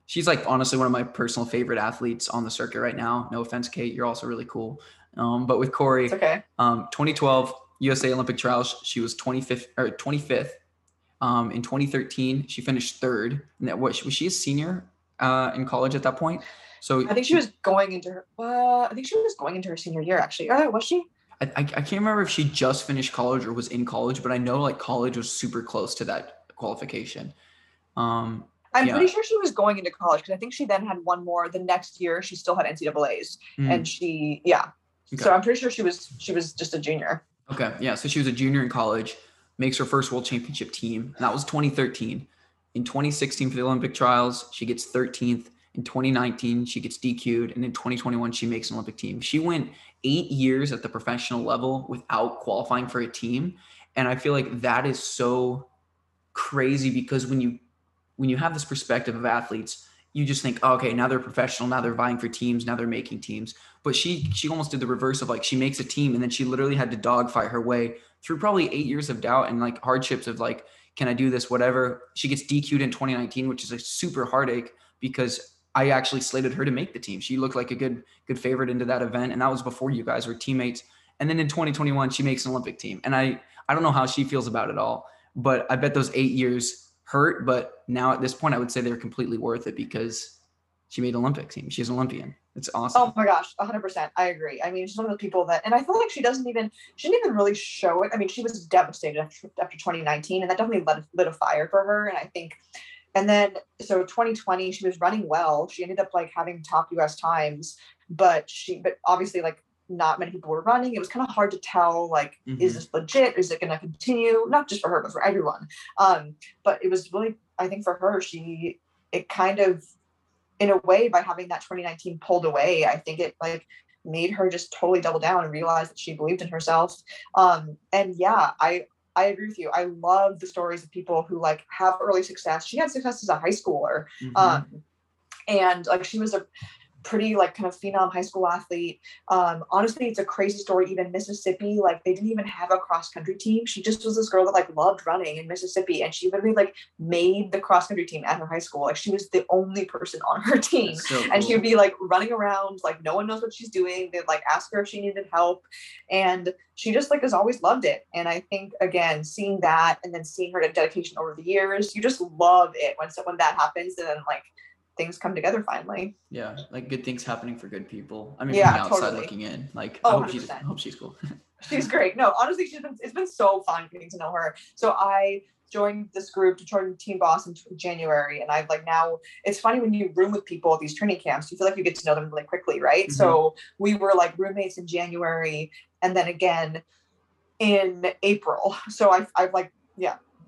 She's like honestly one of my personal favorite athletes on the circuit right now. No offense, Kate, you're also really cool. But with Corey, it's okay. 2012 USA Olympic trials, she was 25th. In 2013, she finished third. And that was she a senior in college at that point? So I think she was going into her. I think she was going into her senior year actually. Was she? I can't remember if she just finished college or was in college, but I know like college was super close to that qualification. I'm pretty sure she was going into college because I think she then had one more the next year. She still had NCAAs and she, yeah. Okay. So I'm pretty sure she was just a junior. Okay. Yeah. So she was a junior in college, makes her first world championship team. And that was 2013. In 2016 for the Olympic trials, she gets 13th. In 2019, she gets DQ'd. And in 2021, she makes an Olympic team. She went 8 years at the professional level without qualifying for a team. And I feel like that is so crazy because when you have this perspective of athletes, you just think, oh, okay, now they're professional, now they're vying for teams, now they're making teams. But she almost did the reverse of like, she makes a team and then she literally had to dogfight her way through probably 8 years of doubt and like hardships of like, can I do this, whatever. She gets DQ'd in 2019, which is a super heartache because I actually slated her to make the team. She looked like a good favorite into that event. And that was before you guys were teammates. And then in 2021, she makes an Olympic team. And I don't know how she feels about it all, but I bet those 8 years hurt, but now at this point I would say they're completely worth it because she made Olympic team. She's an Olympian. It's awesome. Oh my gosh, 100%. I agree. I mean, she's one of the people that, and I feel like she didn't even really show it. I mean, she was devastated after 2019, and that definitely lit a fire for her. And I think, and then so 2020, she was running well. She ended up like having top U.S. times, but obviously like not many people were running. It was kind of hard to tell, like, is this legit? Is it going to continue? Not just for her, but for everyone. But it was really, I think for her, it kind of, in a way, by having that 2019 pulled away, I think it like made her just totally double down and realize that she believed in herself. And yeah, I agree with you. I love the stories of people who like have early success. She had success as a high schooler. And like, she was a pretty like kind of phenom high school athlete. Honestly, it's a crazy story. Even Mississippi, like they didn't even have a cross country team. She just was this girl that like loved running in Mississippi, and she literally like made the cross country team at her high school. Like she was the only person on her team. So cool. And she would be like running around, like no one knows what she's doing. They'd like ask her if she needed help, and she just like has always loved it. And I think again, seeing that and then seeing her dedication over the years, you just love it when that happens, and then like things come together finally. Yeah, like good things happening for good people. I mean, yeah, from the outside totally. Looking in, like, oh, I hope she's cool. She's great. No, honestly, it's been so fun getting to know her. So I joined this group to join Team Boss in January, and I've like now. It's funny when you room with people at these training camps, you feel like you get to know them really quickly, right? Mm-hmm. So we were like roommates in January, and then again in April. So I've like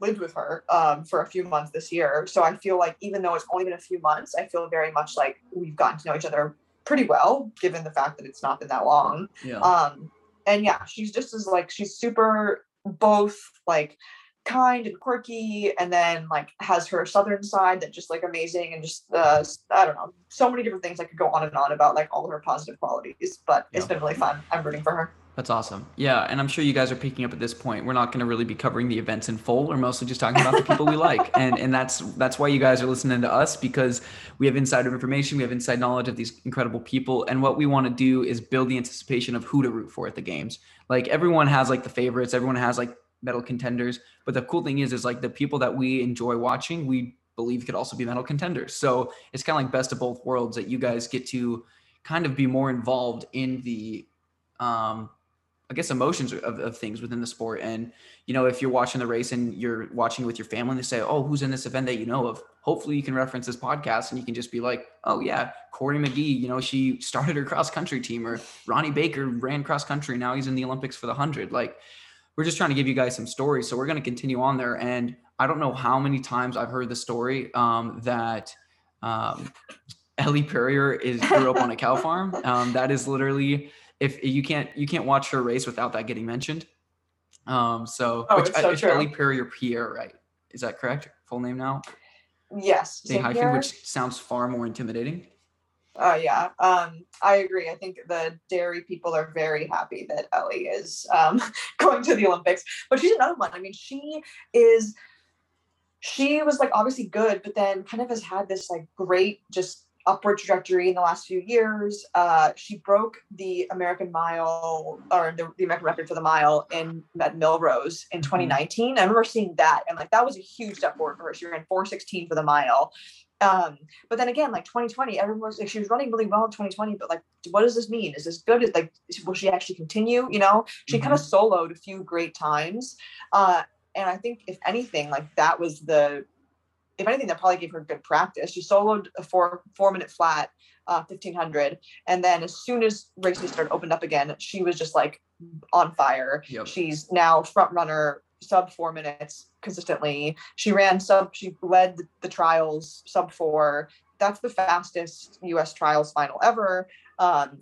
lived with her for a few months this year. So I feel like even though it's only been a few months, I feel very much like we've gotten to know each other pretty well, given the fact that it's not been that long. Yeah. And yeah, she's just as like, she's super both like kind and quirky, and then like has her Southern side that just like amazing, and just, I don't know, so many different things I could go on and on about like all of her positive qualities, but It's been really fun. I'm rooting for her. That's awesome. Yeah. And I'm sure you guys are picking up at this point. We're not going to really be covering the events in full. We're mostly just talking about the people we like. And that's why you guys are listening to us, because we have insider information. We have inside knowledge of these incredible people. And what we want to do is build the anticipation of who to root for at the games. Like everyone has like the favorites, everyone has like medal contenders. But the cool thing is like the people that we enjoy watching, we believe could also be medal contenders. So it's kind of like best of both worlds that you guys get to kind of be more involved in the, I guess, emotions of things within the sport. And, you know, if you're watching the race and you're watching with your family and they say, oh, who's in this event that you know of? Hopefully you can reference this podcast and you can just be like, oh yeah, Corey McGee, you know, she started her cross country team, or Ronnie Baker ran cross country. Now he's in the Olympics for the 100. Like, we're just trying to give you guys some stories. So we're going to continue on there. And I don't know how many times I've heard the story that Elle Purrier grew up on a cow farm. That is literally, if you can't watch her race without that getting mentioned. It's true. Elle Purrier Pierre, right? Is that correct? Full name now? Yes. Say hyphen, which sounds far more intimidating. Oh, yeah. I agree. I think the dairy people are very happy that Ellie is going to the Olympics. But she's another one. I mean, she was like obviously good, but then kind of has had this like great just upward trajectory in the last few years. She broke the American mile or the American record for the mile at Millrose in 2019. I remember seeing that, and like that was a huge step forward for her. She ran 4:16 for the mile. But then again, like 2020, everyone was like, she was running really well in 2020, but like, what does this mean? Is this good? Is like, will she actually continue? You know, she kind of soloed a few great times. And I think if anything, like that was that probably gave her good practice. She soloed a four minute flat, 1500. And then as soon as races started opened up again, she was just like on fire. Yep. She's now front runner, sub 4 minutes consistently. She led the trials sub 4. That's the fastest U.S. trials final ever.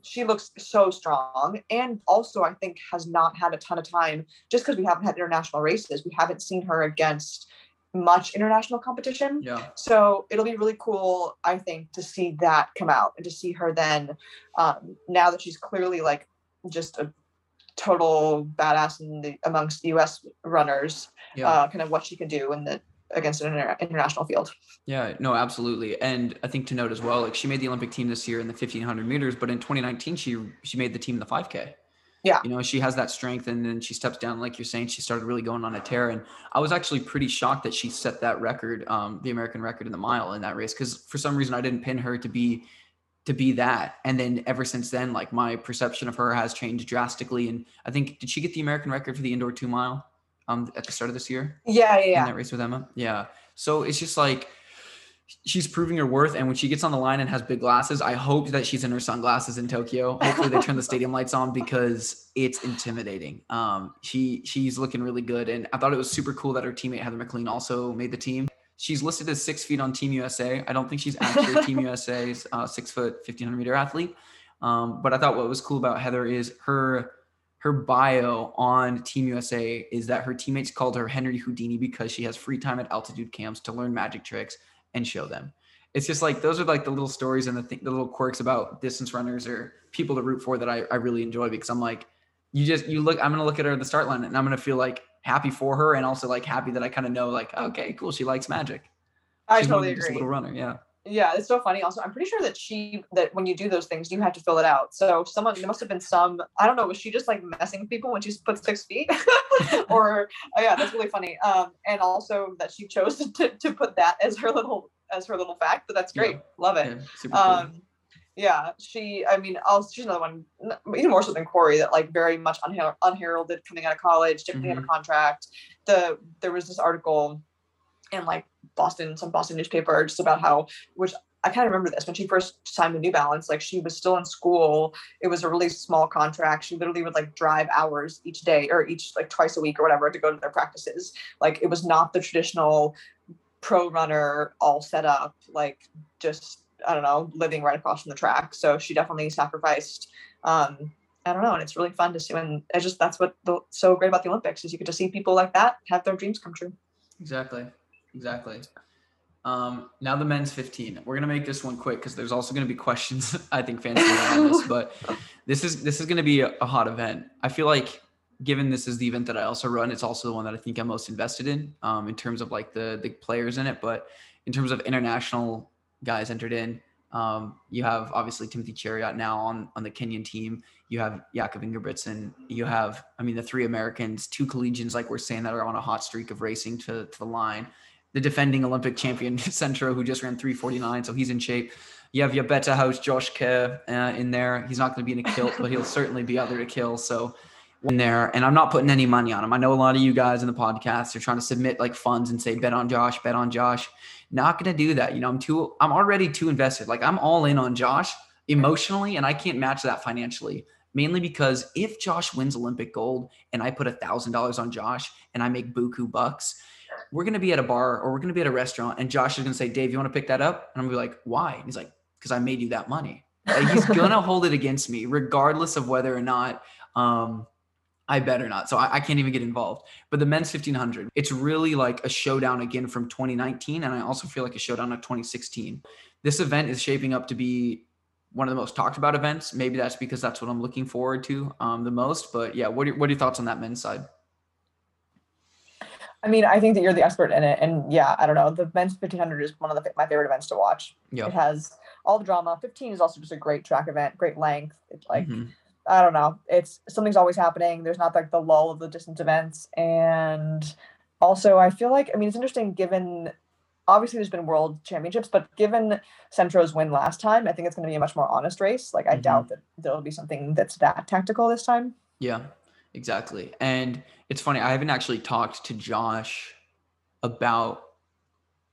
She looks so strong, and also I think has not had a ton of time just because we haven't had international races. We haven't seen her against much international competition. Yeah. So it'll be really cool, I think, to see that come out and to see her then now that she's clearly like just a total badass amongst the U.S. runners, kind of what she can do against an international field. Yeah, no, absolutely. And I think to note as well, like she made the Olympic team this year in the 1500 meters, but in 2019, she made the team in the 5K. Yeah. You know, she has that strength, and then she steps down, like you're saying, she started really going on a tear. And I was actually pretty shocked that she set that record, the American record in the mile in that race, because for some reason I didn't pin her to be that. And then ever since then, like my perception of her has changed drastically. And I think, did she get the American record for the indoor 2 mile at the start of this year? Yeah. In that race with Emma. Yeah. So it's just like, she's proving her worth. And when she gets on the line and has big glasses, I hope that she's in her sunglasses in Tokyo. Hopefully they turn the stadium lights on, because it's intimidating. She's looking really good. And I thought it was super cool that her teammate Heather McLean also made the team. She's listed as 6 feet on Team USA. I don't think she's actually Team USA's 6 foot 1500 meter athlete. But I thought what was cool about Heather is her bio on Team USA is that her teammates called her Henry Houdini because she has free time at altitude camps to learn magic tricks and show them. It's just like, those are like the little stories and the little quirks about distance runners or people to root for that I really enjoy, because I'm like, I'm going to look at her at the start line and I'm going to feel like happy for her, and also like happy that I kind of know, like, okay, cool, she likes magic. She's totally agree. She's a little runner, yeah. It's so funny. Also, I'm pretty sure that when you do those things, you have to fill it out. So there must have been some. I don't know. Was she just like messing with people when she put 6 feet? Or that's really funny. And also that she chose to put that as her little fact. But that's great. Yeah. Love it. Yeah, super cool. Yeah, she's another one, even more so than Corey, that like very much unheralded coming out of college, didn't have a contract. There was this article in like some Boston newspaper just about how, which I kind of remember this, when she first signed with New Balance, like she was still in school. It was a really small contract. She literally would like drive hours each day or twice a week or whatever to go to their practices. Like it was not the traditional pro runner all set up, like just, I don't know, living right across from the track. So she definitely sacrificed, I don't know. And it's really fun to see. And it's just, that's what's so great about the Olympics, is you get to see people like that have their dreams come true. Exactly. Now the men's 15, we're going to make this one quick, cause there's also going to be questions. I think fans around this, but this is going to be a hot event. I feel like, given this is the event that I also run, it's also the one that I think I'm most invested in terms of like the players in it, but in terms of international guys entered in, you have obviously Timothy Chariot now on the Kenyan team. You have Jakob Ingebrigtsen. You have, the 3 Americans, 2 collegians, like we're saying, that are on a hot streak of racing to the line. The defending Olympic champion Centro, who just ran 3:49, so he's in shape. You have your better host Josh Kerr in there. He's not going to be in a kilt, but he'll certainly be out there to kill. So in there, and I'm not putting any money on him. I know a lot of you guys in the podcast are trying to submit like funds and say bet on Josh. Not gonna do that. I'm already too invested. Like I'm all in on Josh emotionally, and I can't match that financially, mainly because if Josh wins Olympic gold and I put $1,000 on Josh and I make buku bucks, we're going to be at a bar or we're going to be at a restaurant and Josh is going to say, Dave, you want to pick that up? And I'm going to be like, why? And he's like, because I made you that money. Like, he's going to hold it against me regardless of whether or not I bet or not. So I can't even get involved. But the men's 1500, it's really like a showdown again from 2019. And I also feel like a showdown of 2016. This event is shaping up to be one of the most talked about events. Maybe that's because that's what I'm looking forward to the most. But yeah, what are your thoughts on that men's side? I mean, I think that you're the expert in it. And yeah, I don't know. The men's 1500 is one of my favorite events to watch. Yep. It has all the drama. 15 is also just a great track event, great length. It's like, mm-hmm. I don't know. It's something's always happening. There's not like the lull of the distance events. And also I feel like, I mean, it's interesting given, obviously there's been world championships, but given Centro's win last time, I think it's going to be a much more honest race. Like I mm-hmm. doubt that there'll be something that's that tactical this time. Yeah, exactly. And it's funny. I haven't actually talked to Josh about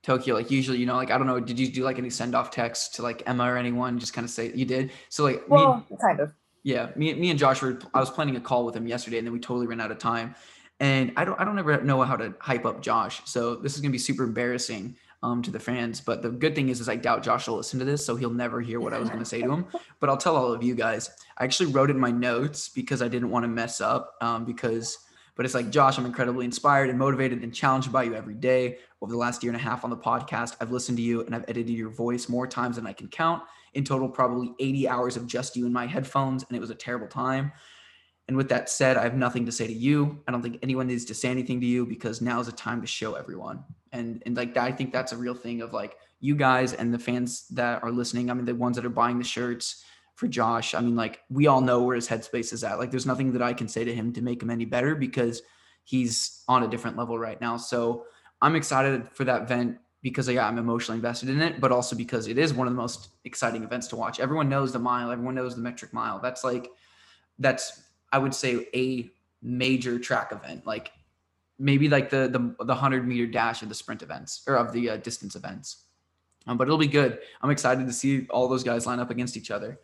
Tokyo. Like usually, you know, like, I don't know. Did you do like any send off texts to like Emma or anyone? Just kind of say you did. So like, well, kind of. Yeah, me and Josh were. I was planning a call with him yesterday, and then we totally ran out of time. And I don't ever know how to hype up Josh, so this is gonna be super embarrassing to the fans. But the good thing is I doubt Josh will listen to this, so he'll never hear what I was gonna say to him. But I'll tell all of you guys. I actually wrote in my notes because I didn't want to mess up. But it's like, Josh, I'm incredibly inspired and motivated and challenged by you every day. Over the last year and a half on the podcast, I've listened to you and I've edited your voice more times than I can count. In total, probably 80 hours of just you in my headphones, and it was a terrible time. And with that said, I have nothing to say to you. I don't think anyone needs to say anything to you because now is the time to show everyone. And like that, I think that's a real thing of like you guys and the fans that are listening. I mean, the ones that are buying the shirts for Josh. I mean, like we all know where his headspace is at. Like there's nothing that I can say to him to make him any better because he's on a different level right now. So I'm excited for that event because yeah, I'm emotionally invested in it, but also because it is one of the most exciting events to watch. Everyone knows the mile, everyone knows the metric mile. That's I would say a major track event. Like maybe like the 100-meter dash of the sprint events or of the distance events. But it'll be good. I'm excited to see all those guys line up against each other.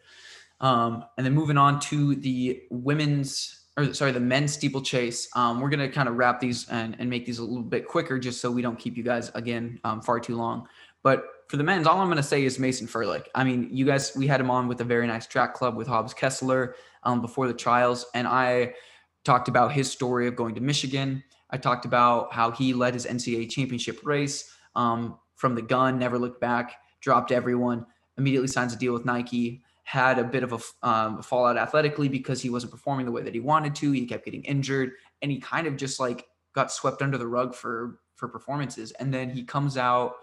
And then moving on to the men's steeplechase. We're going to kind of wrap these and make these a little bit quicker just so we don't keep you guys again far too long. But for the men's, all I'm going to say is Mason Furlick. I mean, you guys, we had him on with a very nice track club with Hobbs Kessler before the trials. And I talked about his story of going to Michigan. I talked about how he led his NCAA championship race from the gun, never looked back, dropped everyone, immediately signs a deal with Nike. Had a bit of a fallout athletically because he wasn't performing the way that he wanted to. He kept getting injured and he kind of just like got swept under the rug for performances. And then he comes out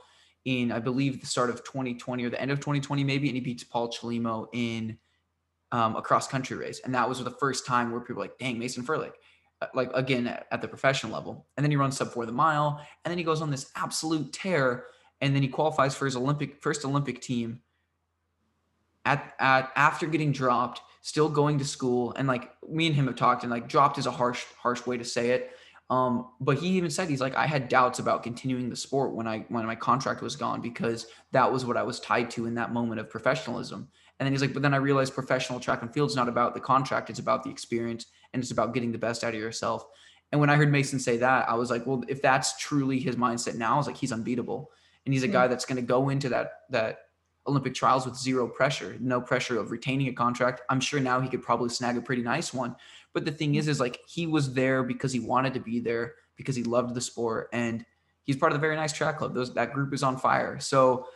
in, I believe, the start of 2020 or the end of 2020 maybe, and he beats Paul Chalimo in a cross-country race. And that was the first time where people were like, dang, Mason Furlick, like again, at the professional level. And then he runs sub 4 the mile and then he goes on this absolute tear and then he qualifies for his first Olympic team. After getting dropped, still going to school, and like me and him have talked, and like dropped is a harsh way to say it. But he even said, he's like, I had doubts about continuing the sport when my contract was gone because that was what I was tied to in that moment of professionalism. And then he's like, but then I realized professional track and field is not about the contract, it's about the experience and it's about getting the best out of yourself. And when I heard Mason say that, I was like, well, if that's truly his mindset now, I was like, he's unbeatable. And he's a guy that's going to go into that Olympic trials with zero pressure, no pressure of retaining a contract. I'm sure now he could probably snag a pretty nice one. But the thing is like he was there because he wanted to be there, because he loved the sport, and he's part of the very nice track club. That group is on fire. So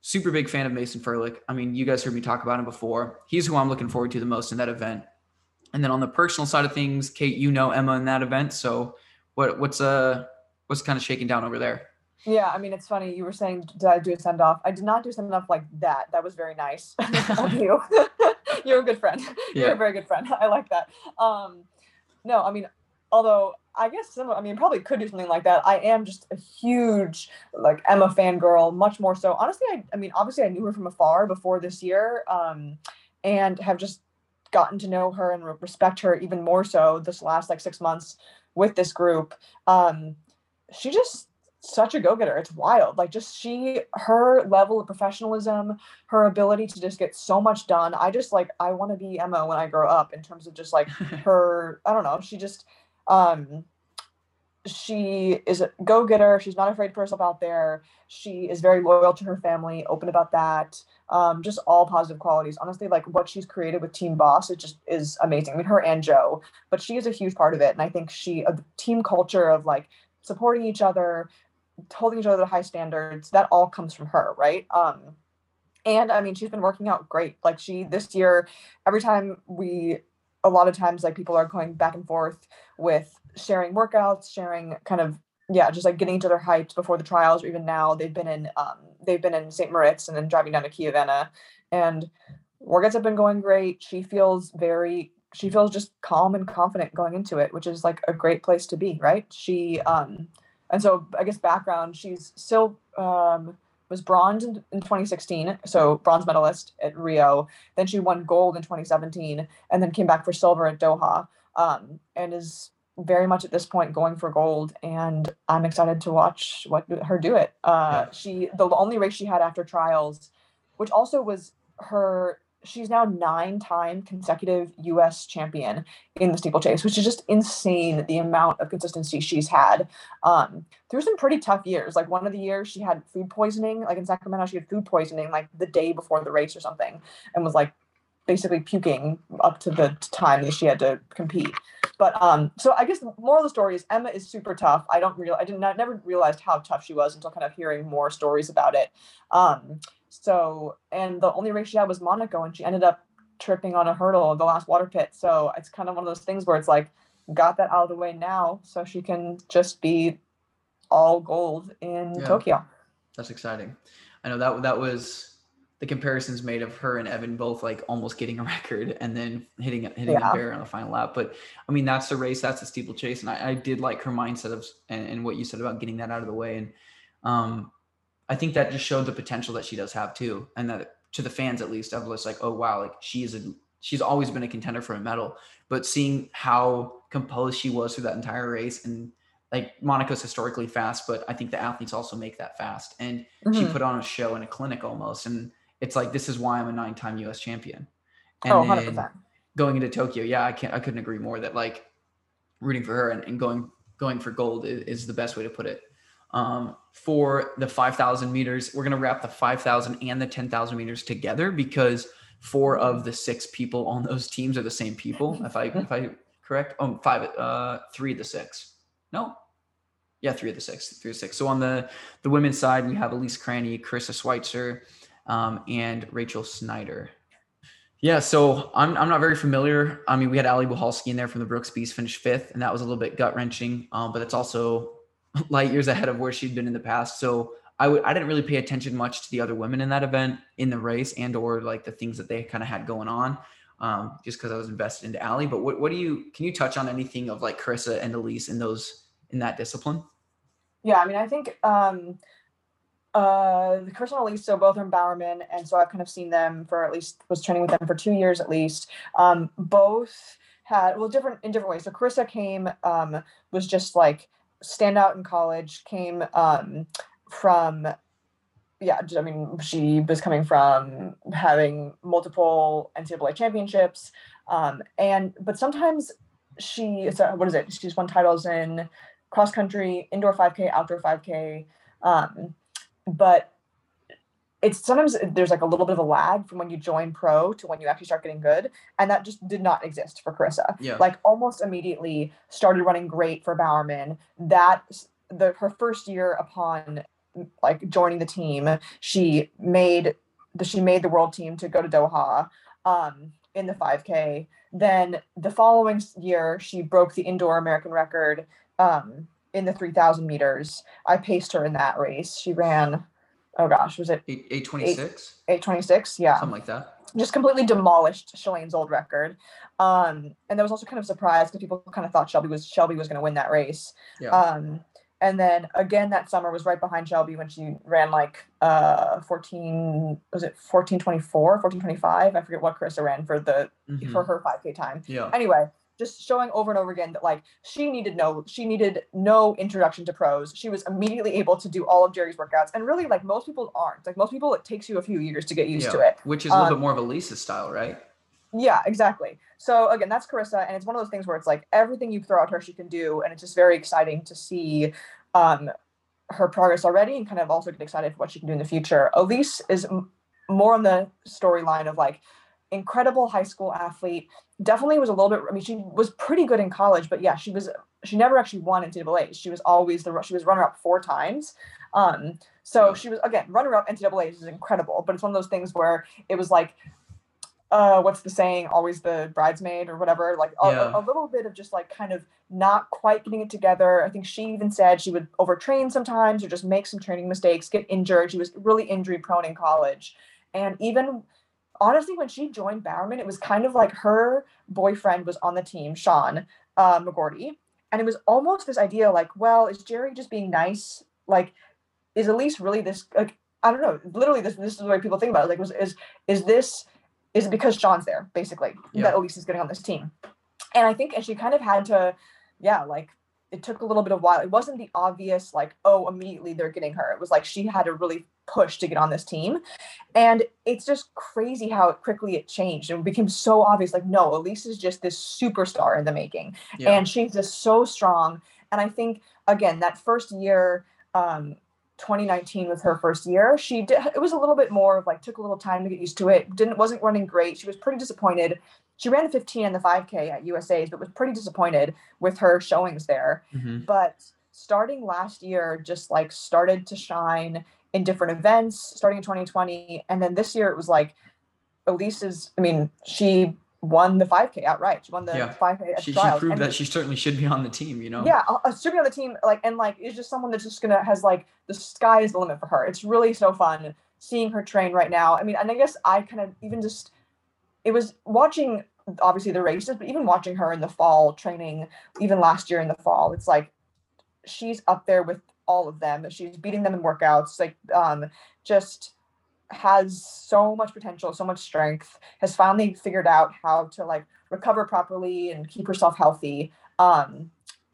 super big fan of Mason Furlick. I mean, you guys heard me talk about him before. He's who I'm looking forward to the most in that event. And then on the personal side of things, Kate, you know Emma in that event. So what's kind of shaking down over there? Yeah, I mean, it's funny. You were saying, did I do a send-off? I did not do a send-off like that. That was very nice of you. You're a good friend. Yeah. You're a very good friend. I like that. No, I mean, although I guess probably could do something like that. I am just a huge like Emma fangirl, much more so. Honestly, obviously I knew her from afar before this year and have just gotten to know her and respect her even more so this last like 6 months with this group. She just... such a go-getter. It's wild. Like just her level of professionalism, her ability to just get so much done. I want to be Emma when I grow up in terms of just like her, I don't know. She just, she is a go-getter. She's not afraid to put herself out there. She is very loyal to her family, open about that. Just all positive qualities. Honestly, like what she's created with Team Boss, it just is amazing. I mean, her and Joe, but she is a huge part of it. And I think a team culture of like supporting each other, holding each other to high standards, that all comes from her, right? And I mean, she's been working out great. Like this year, every time a lot of times like people are going back and forth with sharing workouts, sharing kind of, yeah, just like getting each other hyped before the trials, or even now they've been in St. Moritz and then driving down to Chiavenna, and workouts have been going great. She feels just calm and confident going into it, which is like a great place to be. Right. And so I guess background, she's still, was bronze in 2016, so bronze medalist at Rio. Then she won gold in 2017, and then came back for silver at Doha, and is very much at this point going for gold. And I'm excited to watch her do it. The only race she had after trials, which also was she's now 9-time consecutive U.S. champion in the steeplechase, which is just insane, the amount of consistency she's had through some pretty tough years. Like one of the years she had food poisoning, like in Sacramento, she had food poisoning like the day before the race or something, and was like basically puking up to the time that she had to compete. But so I guess the moral of the story is Emma is super tough. I never realized how tough she was until kind of hearing more stories about it. And the only race she had was Monaco, and she ended up tripping on a hurdle in the last water pit. So it's kind of one of those things where it's like, got that out of the way now, so she can just be all gold in Tokyo. That's exciting. I know that was the comparisons made of her and Evan both like almost getting a record and then hitting a barrier on the final lap. But I mean, that's the race, that's the steeplechase. And I did like her mindset of, and what you said about getting that out of the way. And, I think that just showed the potential that she does have too. And that to the fans, at least, of like, oh wow, like she's always been a contender for a medal, but seeing how composed she was through that entire race, and like Monaco's historically fast, but I think the athletes also make that fast. And she put on a show in a clinic almost. And it's like, this is why I'm a 9-time US champion. And 100%. Going into Tokyo. Yeah. I couldn't agree more that like rooting for her and going for gold is the best way to put it. For the 5,000 meters, we're going to wrap the 5,000 and the 10,000 meters together because 4 of the 6 people on those teams are the same people. If I correct, 3 of the 6. No. Yeah. 3 of the 6. So on the women's side, we have Elise Cranny, Carissa Schweitzer, and Rachel Snyder. Yeah. So I'm not very familiar. I mean, we had Ali Buhalski in there from the Brooks Bees, finished 5th, and that was a little bit gut wrenching. But it's also light years ahead of where she'd been in the past. So I didn't really pay attention much to the other women in that event, in the race, and or like the things that they kind of had going on, just because I was invested into Allie. But can you touch on anything of like Carissa and Elise in that discipline? Yeah, I mean, I think Carissa and Elise, so both are in Bowerman, and so I've kind of seen them for at least, was training with them for 2 years at least. Both had different ways. So Carissa came, was just like standout in college, came she was coming from having multiple NCAA championships, but sometimes she's won titles in cross country, indoor 5K, outdoor 5K, but it's sometimes there's like a little bit of a lag from when you join pro to when you actually start getting good. And that just did not exist for Carissa. Yeah. Like almost immediately started running great for Bowerman. Her first year upon like joining the team, she made the world team to go to Doha in the 5K. Then the following year, she broke the indoor American record in the 3,000 meters. I paced her in that race. She ran... oh gosh, was it 8:26? 8:26, yeah, something like that. Just completely demolished Shalane's old record, and that was also kind of a surprise because people kind of thought Shelby was going to win that race. Yeah. And then again that summer was right behind Shelby when she ran like 14:24, 14:25. I forget what Carissa ran for her 5K time. Yeah. Anyway. Just showing over and over again that like she needed no introduction to pros. She was immediately able to do all of Jerry's workouts, and really like most people aren't. Like most people, it takes you a few years to get used to it, which is a little bit more of Elisa's style, right? Yeah, exactly. So again, that's Carissa. And it's one of those things where it's like everything you throw at her, she can do. And it's just very exciting to see her progress already and kind of also get excited for what she can do in the future. Elise is more on the storyline of like incredible high school athlete. Definitely was a little bit, I mean, she was pretty good in college, but yeah, she never actually won NCAAs. She was always runner up 4 times. So she was, again, runner up NCAAs is incredible, but it's one of those things where it was like, what's the saying? Always the bridesmaid or whatever. Like a little bit of just like kind of not quite getting it together. I think she even said she would overtrain sometimes or just make some training mistakes, get injured. She was really injury prone in college. And even honestly, when she joined Bowerman, it was kind of like her boyfriend was on the team, Sean McGordy. And it was almost this idea like, well, is Jerry just being nice? Like, is Elise really this, like, I don't know, literally this is the way people think about it. Like, is it because Sean's there, basically, that Elise is getting on this team? And I think, and she kind of had to, it took a little bit of while. It wasn't the obvious, like, oh, immediately they're getting her. It was like she had to really push to get on this team. And it's just crazy how quickly it changed. And it became so obvious, like, no, Elise is just this superstar in the making. Yeah. And she's just so strong. And I think, again, that first year, 2019 was her first year. She did, it was a little bit more of like, took a little time to get used to it. Wasn't running great. She was pretty disappointed. She ran the 15 and the 5K at USA's, but was pretty disappointed with her showings there. Mm-hmm. But starting last year, just like started to shine in different events, starting in 2020. And then this year it was like, Elise's, I mean, she won the 5K outright. She won the 5K at trials. She proved that she certainly should be on the team, you know? Yeah, should be on the team. Like, and like, it's just someone that's just going to, has like, the sky is the limit for her. It's really so fun seeing her train right now. I mean, and I guess I kind of even just, it was watching, obviously, the races, but even watching her in the fall training, even last year in the fall, it's like, she's up there with all of them. She's beating them in workouts, like, just has so much potential, so much strength, has finally figured out how to like recover properly and keep herself healthy.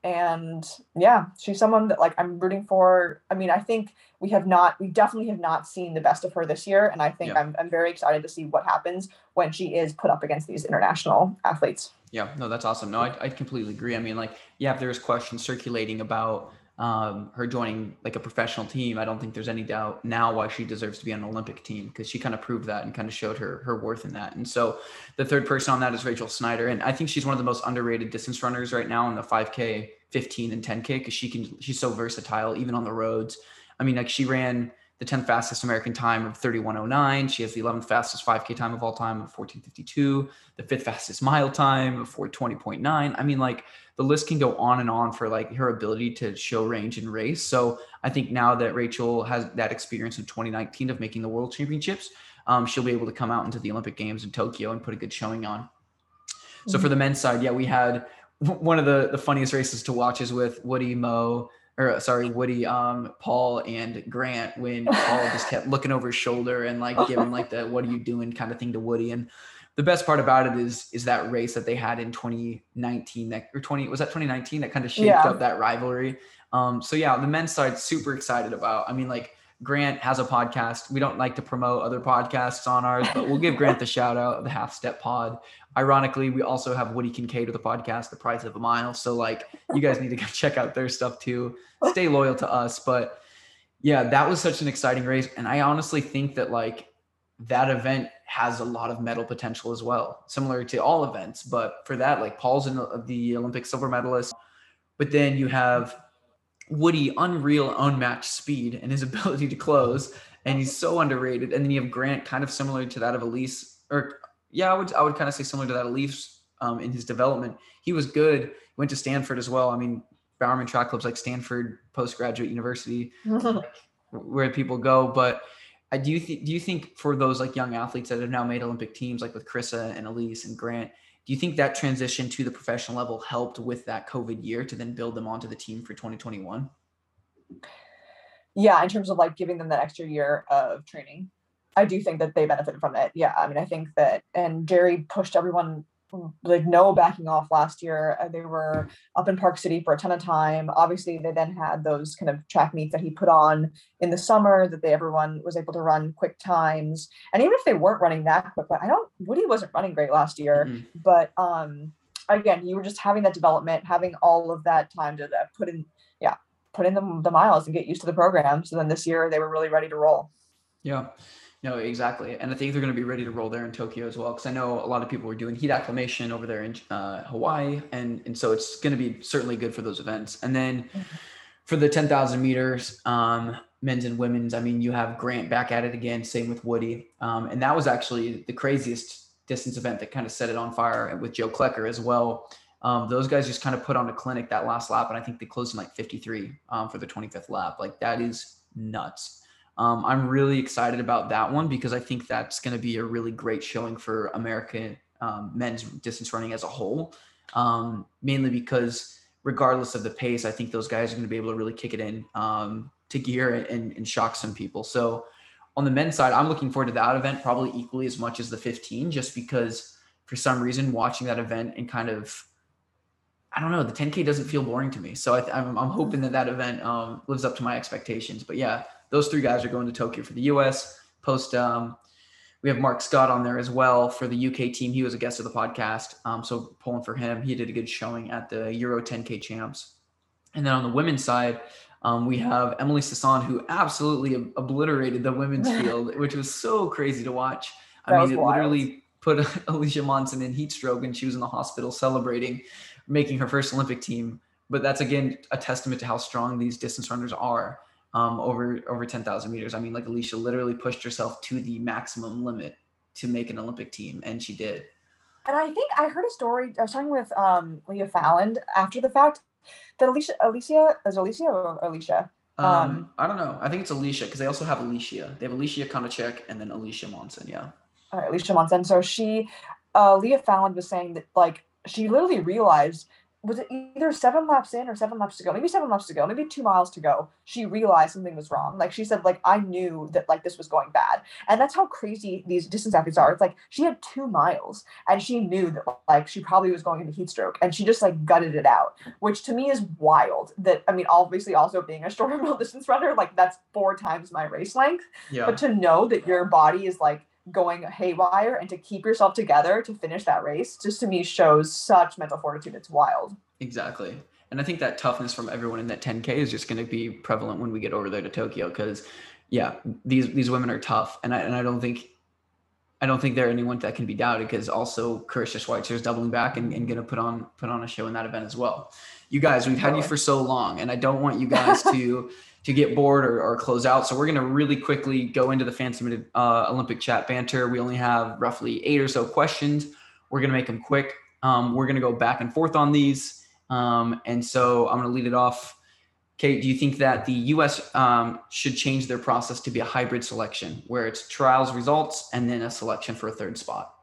And yeah, she's someone that like I'm rooting for. I mean, I think we definitely have not seen the best of her this year. And I think I'm very excited to see what happens when she is put up against these international athletes. Yeah, no, that's awesome. No, I completely agree. I mean, like, yeah, if there's questions circulating about her joining like a professional team, I don't think there's any doubt now why she deserves to be on an Olympic team, because she kind of proved that and kind of showed her worth in that. And so the third person on that is Rachel Snyder. And I think she's one of the most underrated distance runners right now in the 5K, 15 and 10K, because she's so versatile, even on the roads. I mean, like she ran the 10th fastest American time of 31:09. She has the 11th fastest 5K time of all time of 14:52, the 5th fastest mile time of 4:20.9. I mean, like the list can go on and on for like her ability to show range and race. So I think now that Rachel has that experience in 2019 of making the world championships, she'll be able to come out into the Olympic Games in Tokyo and put a good showing on. Mm-hmm. So for the men's side, we had one of the funniest races to watch is with Woody, Paul and Grant, when Paul just kept looking over his shoulder and like giving like the "what are you doing" kind of thing to Woody. And the best part about it is that race that they had in 2019 that kind of shaped up that rivalry. So yeah, the men's side, super excited about. I mean, like Grant has a podcast. We don't like to promote other podcasts on ours, but we'll give Grant the shout out of the Half Step Pod. Ironically, we also have Woody Kincaid with a podcast, The Price of a Mile. So like you guys need to go check out their stuff too. Stay loyal to us. But yeah, that was such an exciting race. And I honestly think that like that event has a lot of medal potential as well, similar to all events. But for that, like Paul's in the Olympic silver medalist, but then you have Woody, unreal, unmatched speed and his ability to close. And he's so underrated. And then you have Grant, kind of similar to that of Elise, or I would kind of say similar to that Elise in his development. He was good, went to Stanford as well. I mean, Bowerman track clubs like Stanford postgraduate university where people go. But I do you think for those like young athletes that have now made Olympic teams, like with Carissa and Elise and Grant, do you think that transition to the professional level helped with that COVID year to then build them onto the team for 2021? Yeah. In terms of like giving them that extra year of training, I do think that they benefited from it. Yeah. I mean, I think that, and Jerry pushed everyone like no backing off last year. They were up in Park City for a ton of time. Obviously, they then had those kind of track meets that he put on in the summer that everyone was able to run quick times. And even if they weren't running that quick, but Woody wasn't running great last year, mm-hmm. but again, you were just having that development, having all of that time to put in the miles and get used to the program. So then this year they were really ready to roll. Yeah. No, exactly. And I think they're going to be ready to roll there in Tokyo as well, because I know a lot of people were doing heat acclimation over there in Hawaii. And so it's going to be certainly good for those events. And then for the 10,000 meters, men's and women's, you have Grant back at it again, same with Woody. And that was actually the craziest distance event that kind of set it on fire with Joe Klecker as well. Those guys just kind of put on a clinic that last lap. And I think they closed in like 53 for the 25th lap. Like, that is nuts. I'm really excited about that one because I think that's going to be a really great showing for American men's distance running as a whole, mainly because regardless of the pace, I think those guys are going to be able to really kick it in to gear and shock some people. So on the men's side, I'm looking forward to that event probably equally as much as the 15, just because for some reason watching that event and kind of, the 10K doesn't feel boring to me. So I'm hoping that event lives up to my expectations. But yeah, those three guys are going to Tokyo for the U.S. Post, we have Mark Scott on there as well for the U.K. team. He was a guest of the podcast, so pulling for him. He did a good showing at the Euro 10K Champs. And then on the women's side, we have Emily Sisson, who absolutely obliterated the women's field, which was so crazy to watch. It literally put Alicia Monson in heat stroke, and she was in the hospital celebrating making her first Olympic team. But that's, again, a testament to how strong these distance runners are. Over 10,000 meters. Alicia literally pushed herself to the maximum limit to make an Olympic team, and she did. And I think I heard a story. I was talking with Leah Fallon after the fact that Alicia? I don't know. I think it's Alicia because they also have Alicia. They have Alicia Konachek and then Alicia Monson. Yeah. All right, Alicia Monson. So she, Leah Fallon was saying that she literally realized. Was it either 7 laps in or 7 laps to go? Maybe 7 laps to go, maybe 2 miles to go. She realized something was wrong. She said, I knew that this was going bad. And that's how crazy these distance athletes are. It's she had 2 miles and she knew that she probably was going into heat stroke, and she just gutted it out, which to me is wild. That, obviously also being a shorter middle distance runner, that's 4 times my race length. Yeah. But to know that your body is going haywire and to keep yourself together to finish that race just to me shows such mental fortitude. It's wild. Exactly. And I think that toughness from everyone in that 10K is just going to be prevalent when we get over there to Tokyo, because these women are tough, and I don't think there are anyone that can be doubted, because also Kirsha Schweitzer is doubling back and going to put on a show in that event as well. You guys, we've had you for so long, and I don't want you guys to get bored or close out. So we're going to really quickly go into the fan-submitted Olympic chat banter. We only have roughly 8 or so questions. We're going to make them quick. We're going to go back and forth on these. And so I'm going to lead it off. Kate, do you think that the U.S. should change their process to be a hybrid selection where it's trials results and then a selection for a third spot?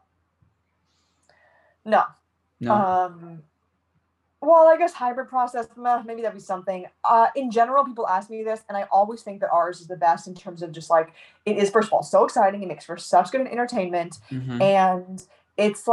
No. Well, I guess hybrid process, maybe that'd be something. In general, people ask me this, and I always think that ours is the best in terms of just it is, first of all, so exciting. It makes for such good entertainment. Mm-hmm. And it's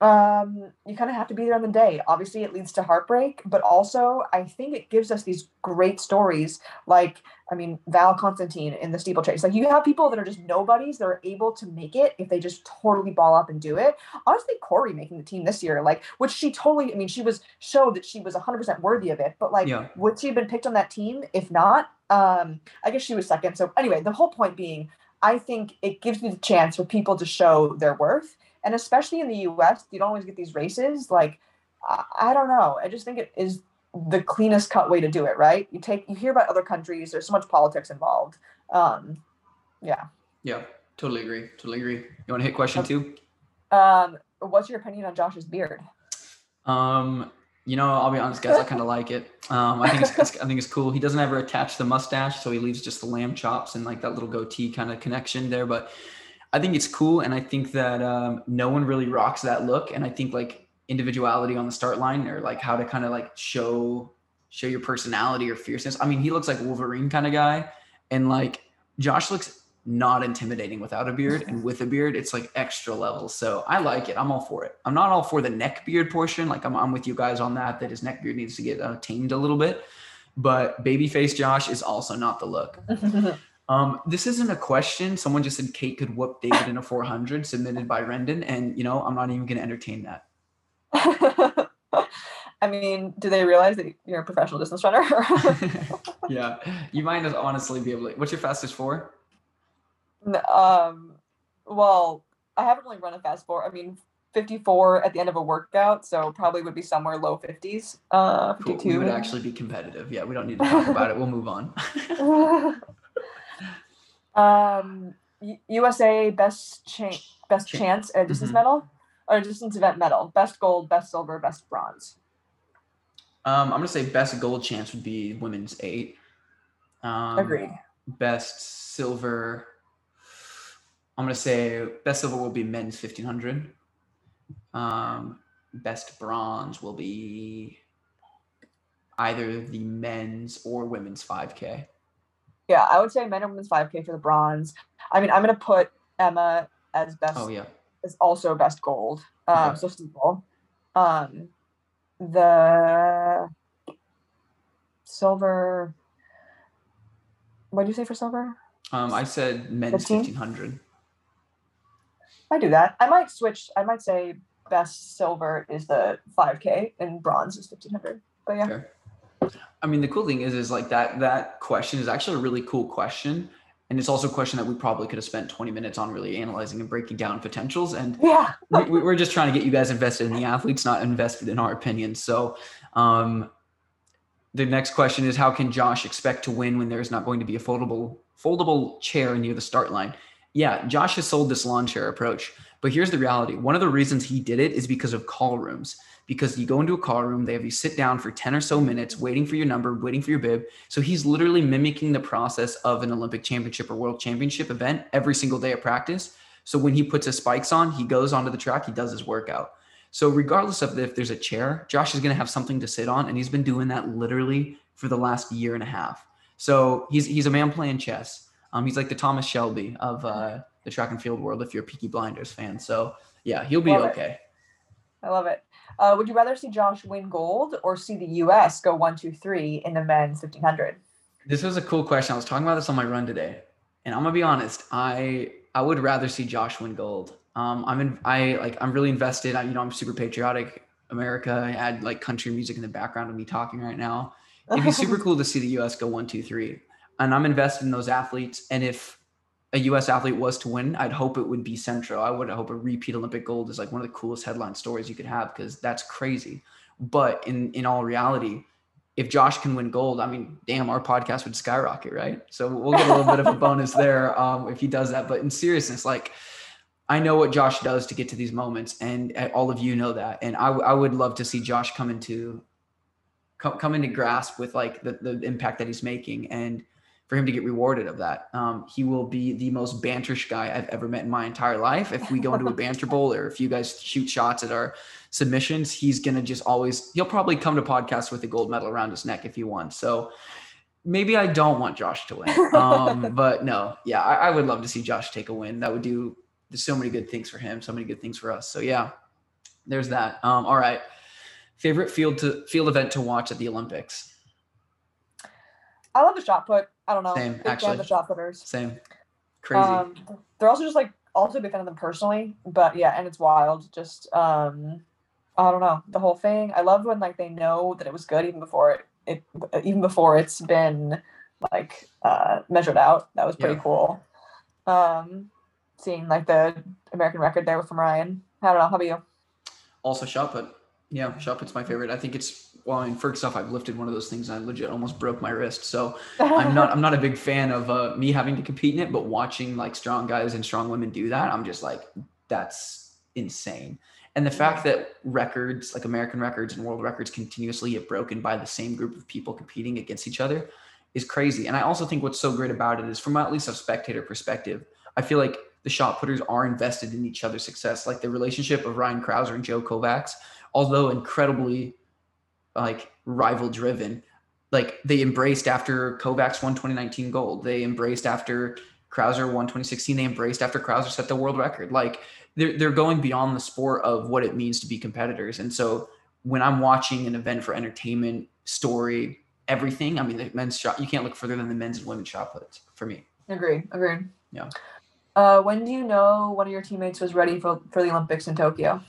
you kind of have to be there on the day. Obviously, it leads to heartbreak, but also I think it gives us these great stories. Val Constantine in the steeplechase. You have people that are just nobodies that are able to make it if they just totally ball up and do it. Honestly, Corey making the team this year, which she totally, she was showed that she was 100% worthy of it, but would she have been picked on that team? If not, I guess she was second. So anyway, the whole point being, I think it gives me the chance for people to show their worth. And especially in the U.S., you don't always get these races. I don't know. I just think it is the cleanest cut way to do it, right? You hear about other countries. There's so much politics involved. Yeah, totally agree. You want to hit question 2? What's your opinion on Josh's beard? I'll be honest, guys. I kind of like it. I think it's cool. He doesn't ever attach the mustache, so he leaves just the lamb chops and that little goatee kind of connection there, but I think it's cool. And I think that no one really rocks that look. And I think individuality on the start line, or how to kind of show your personality or fierceness. He looks like Wolverine kind of guy. And Josh looks not intimidating without a beard, and with a beard, it's like extra level. So I like it. I'm all for it. I'm not all for the neck beard portion. Like I'm with you guys on that his neck beard needs to get tamed a little bit, but babyface Josh is also not the look. This isn't a question. Someone just said Kate could whoop David in a 400 submitted by Rendon. And you know, I'm not even going to entertain that. I mean, do they realize that you're a professional distance runner? Yeah. You might not honestly be able to, what's your fastest 4? Well, I haven't really run a fast 4. I mean, 54 at the end of a workout, so probably would be somewhere low 50s. 52. Cool. We would actually be competitive. Yeah, we don't need to talk about it. We'll move on. USA best chance at distance medal or distance event medal. Best gold, best silver, best bronze. I'm gonna say best gold chance would be women's 8. Agreed. Best silver. I'm going to say best silver will be men's 1500. Best bronze will be either the men's or women's 5K. Yeah, I would say men and women's 5K for the bronze. I mean, I'm going to put Emma as best. Oh, yeah. As also best gold. Okay. So simple. The silver. What did you say for silver? I said men's 1500. I do that. I might switch. I might say best silver is the 5K and bronze is 1500. But yeah. Fair. I mean, the cool thing is like that question is actually a really cool question. And it's also a question that we probably could have spent 20 minutes on really analyzing and breaking down potentials. And yeah. we're just trying to get you guys invested in the athletes, not invested in our opinions. So, the next question is, how can Josh expect to win when there's not going to be a foldable chair near the start line? Yeah, Josh has sold this lawn chair approach, but here's the reality. One of the reasons he did it is because of call rooms, because you go into a call room, they have you sit down for 10 or so minutes, waiting for your number, waiting for your bib. So he's literally mimicking the process of an Olympic championship or world championship event every single day of practice. So when he puts his spikes on, he goes onto the track, he does his workout. So regardless of if there's a chair, Josh is going to have something to sit on. And he's been doing that literally for the last year and a half. So he's a man playing chess. He's like the Thomas Shelby of the track and field world if you're a Peaky Blinders fan. So, yeah, he'll be okay. I love it. Would you rather see Josh win gold or see the U.S. go 1-2-3 in the men's 1500? This was a cool question. I was talking about this on my run today. And I'm going to be honest. I would rather see Josh win gold. I'm really invested. I'm super patriotic. America. I had like country music in the background of me talking right now. It'd be super cool to see the U.S. go 1-2-3. And I'm invested in those athletes. And if a U.S. athlete was to win, I'd hope it would be Centro. I would hope a repeat Olympic gold is like one of the coolest headline stories you could have because that's crazy. But in all reality, if Josh can win gold, I mean, damn, our podcast would skyrocket, right? So we'll get a little bit of a bonus there if he does that. But in seriousness, like I know what Josh does to get to these moments, and all of you know that. And I would love to see Josh come into grasp with like the impact that he's making and for him to get rewarded of that. He will be the most banterish guy I've ever met in my entire life. If we go into a banter bowl or if you guys shoot shots at our submissions, he's going to just always, he'll probably come to podcasts with a gold medal around his neck if he won. So maybe I don't want Josh to win, but no, yeah, I would love to see Josh take a win. That would do so many good things for him, so many good things for us. So yeah, there's that. All right. Favorite field event to watch at the Olympics. I love the shot put. I don't know. Same, actually. The shot putters. Same. Crazy. They're also just like also a big fan of them personally, but yeah, and it's wild. Just I don't know, the whole thing. I love when like they know that it was good even before it's been like measured out. That was pretty cool. Seeing like the American record there from Ryan. I don't know. How about you? Also shot put. Yeah, shot put's my favorite. I think it's, well, I mean, first off, I've lifted one of those things and I legit almost broke my wrist. So I'm not a big fan of me having to compete in it, but watching like strong guys and strong women do that, I'm just like, that's insane. And the fact that records, like American records and world records continuously get broken by the same group of people competing against each other is crazy. And I also think what's so great about it is from at least a spectator perspective, I feel like the shot putters are invested in each other's success. Like the relationship of Ryan Crouser and Joe Kovacs, although incredibly like rival driven, like they embraced after Kovacs won 2019 gold. They embraced after Crouser won 2016. They embraced after Crouser set the world record. Like they're going beyond the sport of what it means to be competitors. And so when I'm watching an event for entertainment, story, everything, I mean, the men's shot, you can't look further than the men's and women's shot puts for me. Agreed. Yeah. When do you know one of your teammates was ready for the Olympics in Tokyo?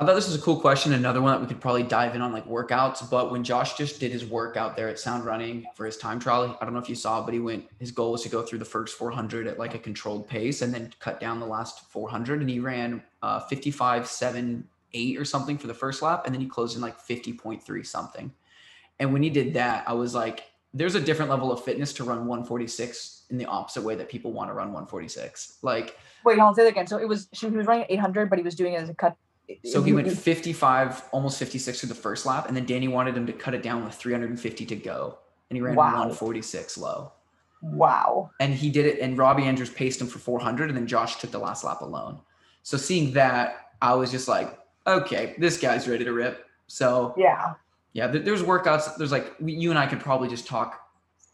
I thought this was a cool question. Another one that we could probably dive in on, like workouts. But when Josh just did his workout there at Sound Running for his time trial, I don't know if you saw, but his goal was to go through the first 400 at like a controlled pace and then cut down the last 400. And he ran 55.78 or something for the first lap. And then he closed in like 50.3 something. And when he did that, I was like, there's a different level of fitness to run 146 in the opposite way that people want to run 146. Like, wait, I'll say that again. So he was running 800, but he was doing it as a cut. So he went 55, almost 56 through the first lap. And then Danny wanted him to cut it down with 350 to go. And he ran 146 low. Wow. And he did it. And Robbie Andrews paced him for 400. And then Josh took the last lap alone. So seeing that, I was just like, okay, this guy's ready to rip. So yeah, there's workouts. There's like, you and I could probably just talk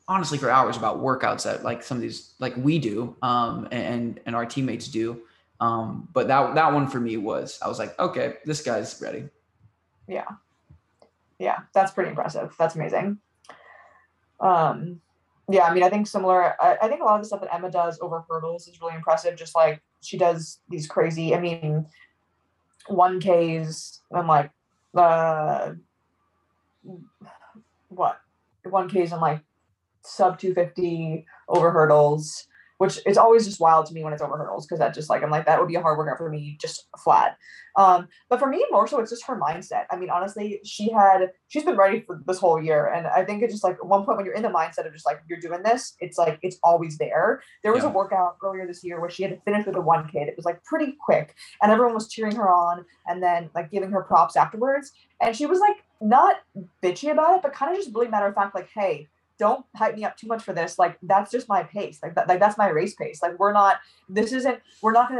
honestly for hours about workouts that like some of these, like we do, and our teammates do. But that one for me was, I was like, okay, this guy's ready. Yeah. Yeah. That's pretty impressive. That's amazing. Yeah. I mean, I think similar, I think a lot of the stuff that Emma does over hurdles is really impressive. Just like she does these crazy, I mean, 1Ks and like, 1Ks and like sub 250 over hurdles, which is always just wild to me when it's over hurdles, because that just like, I'm like, that would be a hard workout for me, just flat. But for me, more so, it's just her mindset. I mean, honestly, she's been ready for this whole year. And I think it's just like at one point when you're in the mindset of just like, you're doing this, it's like, it's always there. There was a workout earlier this year where she had to finish with a 1K. It was like pretty quick and everyone was cheering her on and then like giving her props afterwards. And she was like, not bitchy about it, but kind of just really matter of fact, like, hey, don't hype me up too much for this. Like, that's just my pace. Like, that's my race pace. Like, we're not going to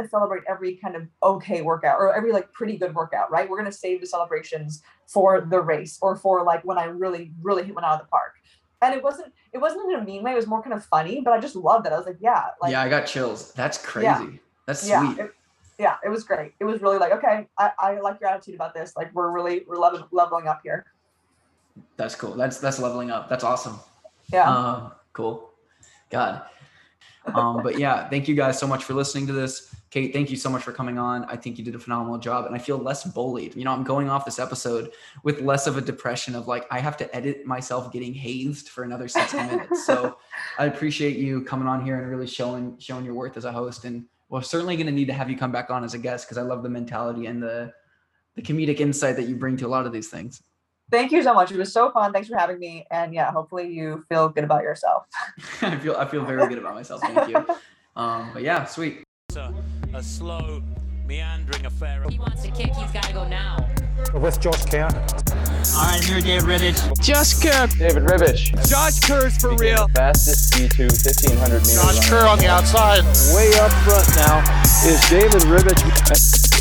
celebrate every kind of okay workout or every like pretty good workout, right? We're going to save the celebrations for the race or for like when I really, really hit one out of the park. And it wasn't in a mean way. It was more kind of funny, but I just loved it. I was like, yeah. Like, yeah, I got chills. That's crazy. Yeah. That's sweet. It was great. It was really like, okay, I like your attitude about this. Like, we're leveling up here. That's cool. That's leveling up. That's awesome. Yeah. Cool. God. But yeah, thank you guys so much for listening to this. Kate, thank you so much for coming on. I think you did a phenomenal job and I feel less bullied. You know, I'm going off this episode with less of a depression of like, I have to edit myself getting hazed for another 60 minutes. So I appreciate you coming on here and really showing your worth as a host. And we're certainly going to need to have you come back on as a guest, because I love the mentality and the comedic insight that you bring to a lot of these things. Thank you so much. It was so fun. Thanks for having me. And yeah, hopefully you feel good about yourself. I feel very good about myself. Thank you. But yeah, sweet. A slow meandering affair. He wants to kick. He's got to go now. With Josh Kerr. All right, here, David Ribich. Josh Kerr. David Ribich. Josh Kerr's for real. Fastest D2 1500 meters. Josh Kerr on the outside. Way up front now is David Ribich.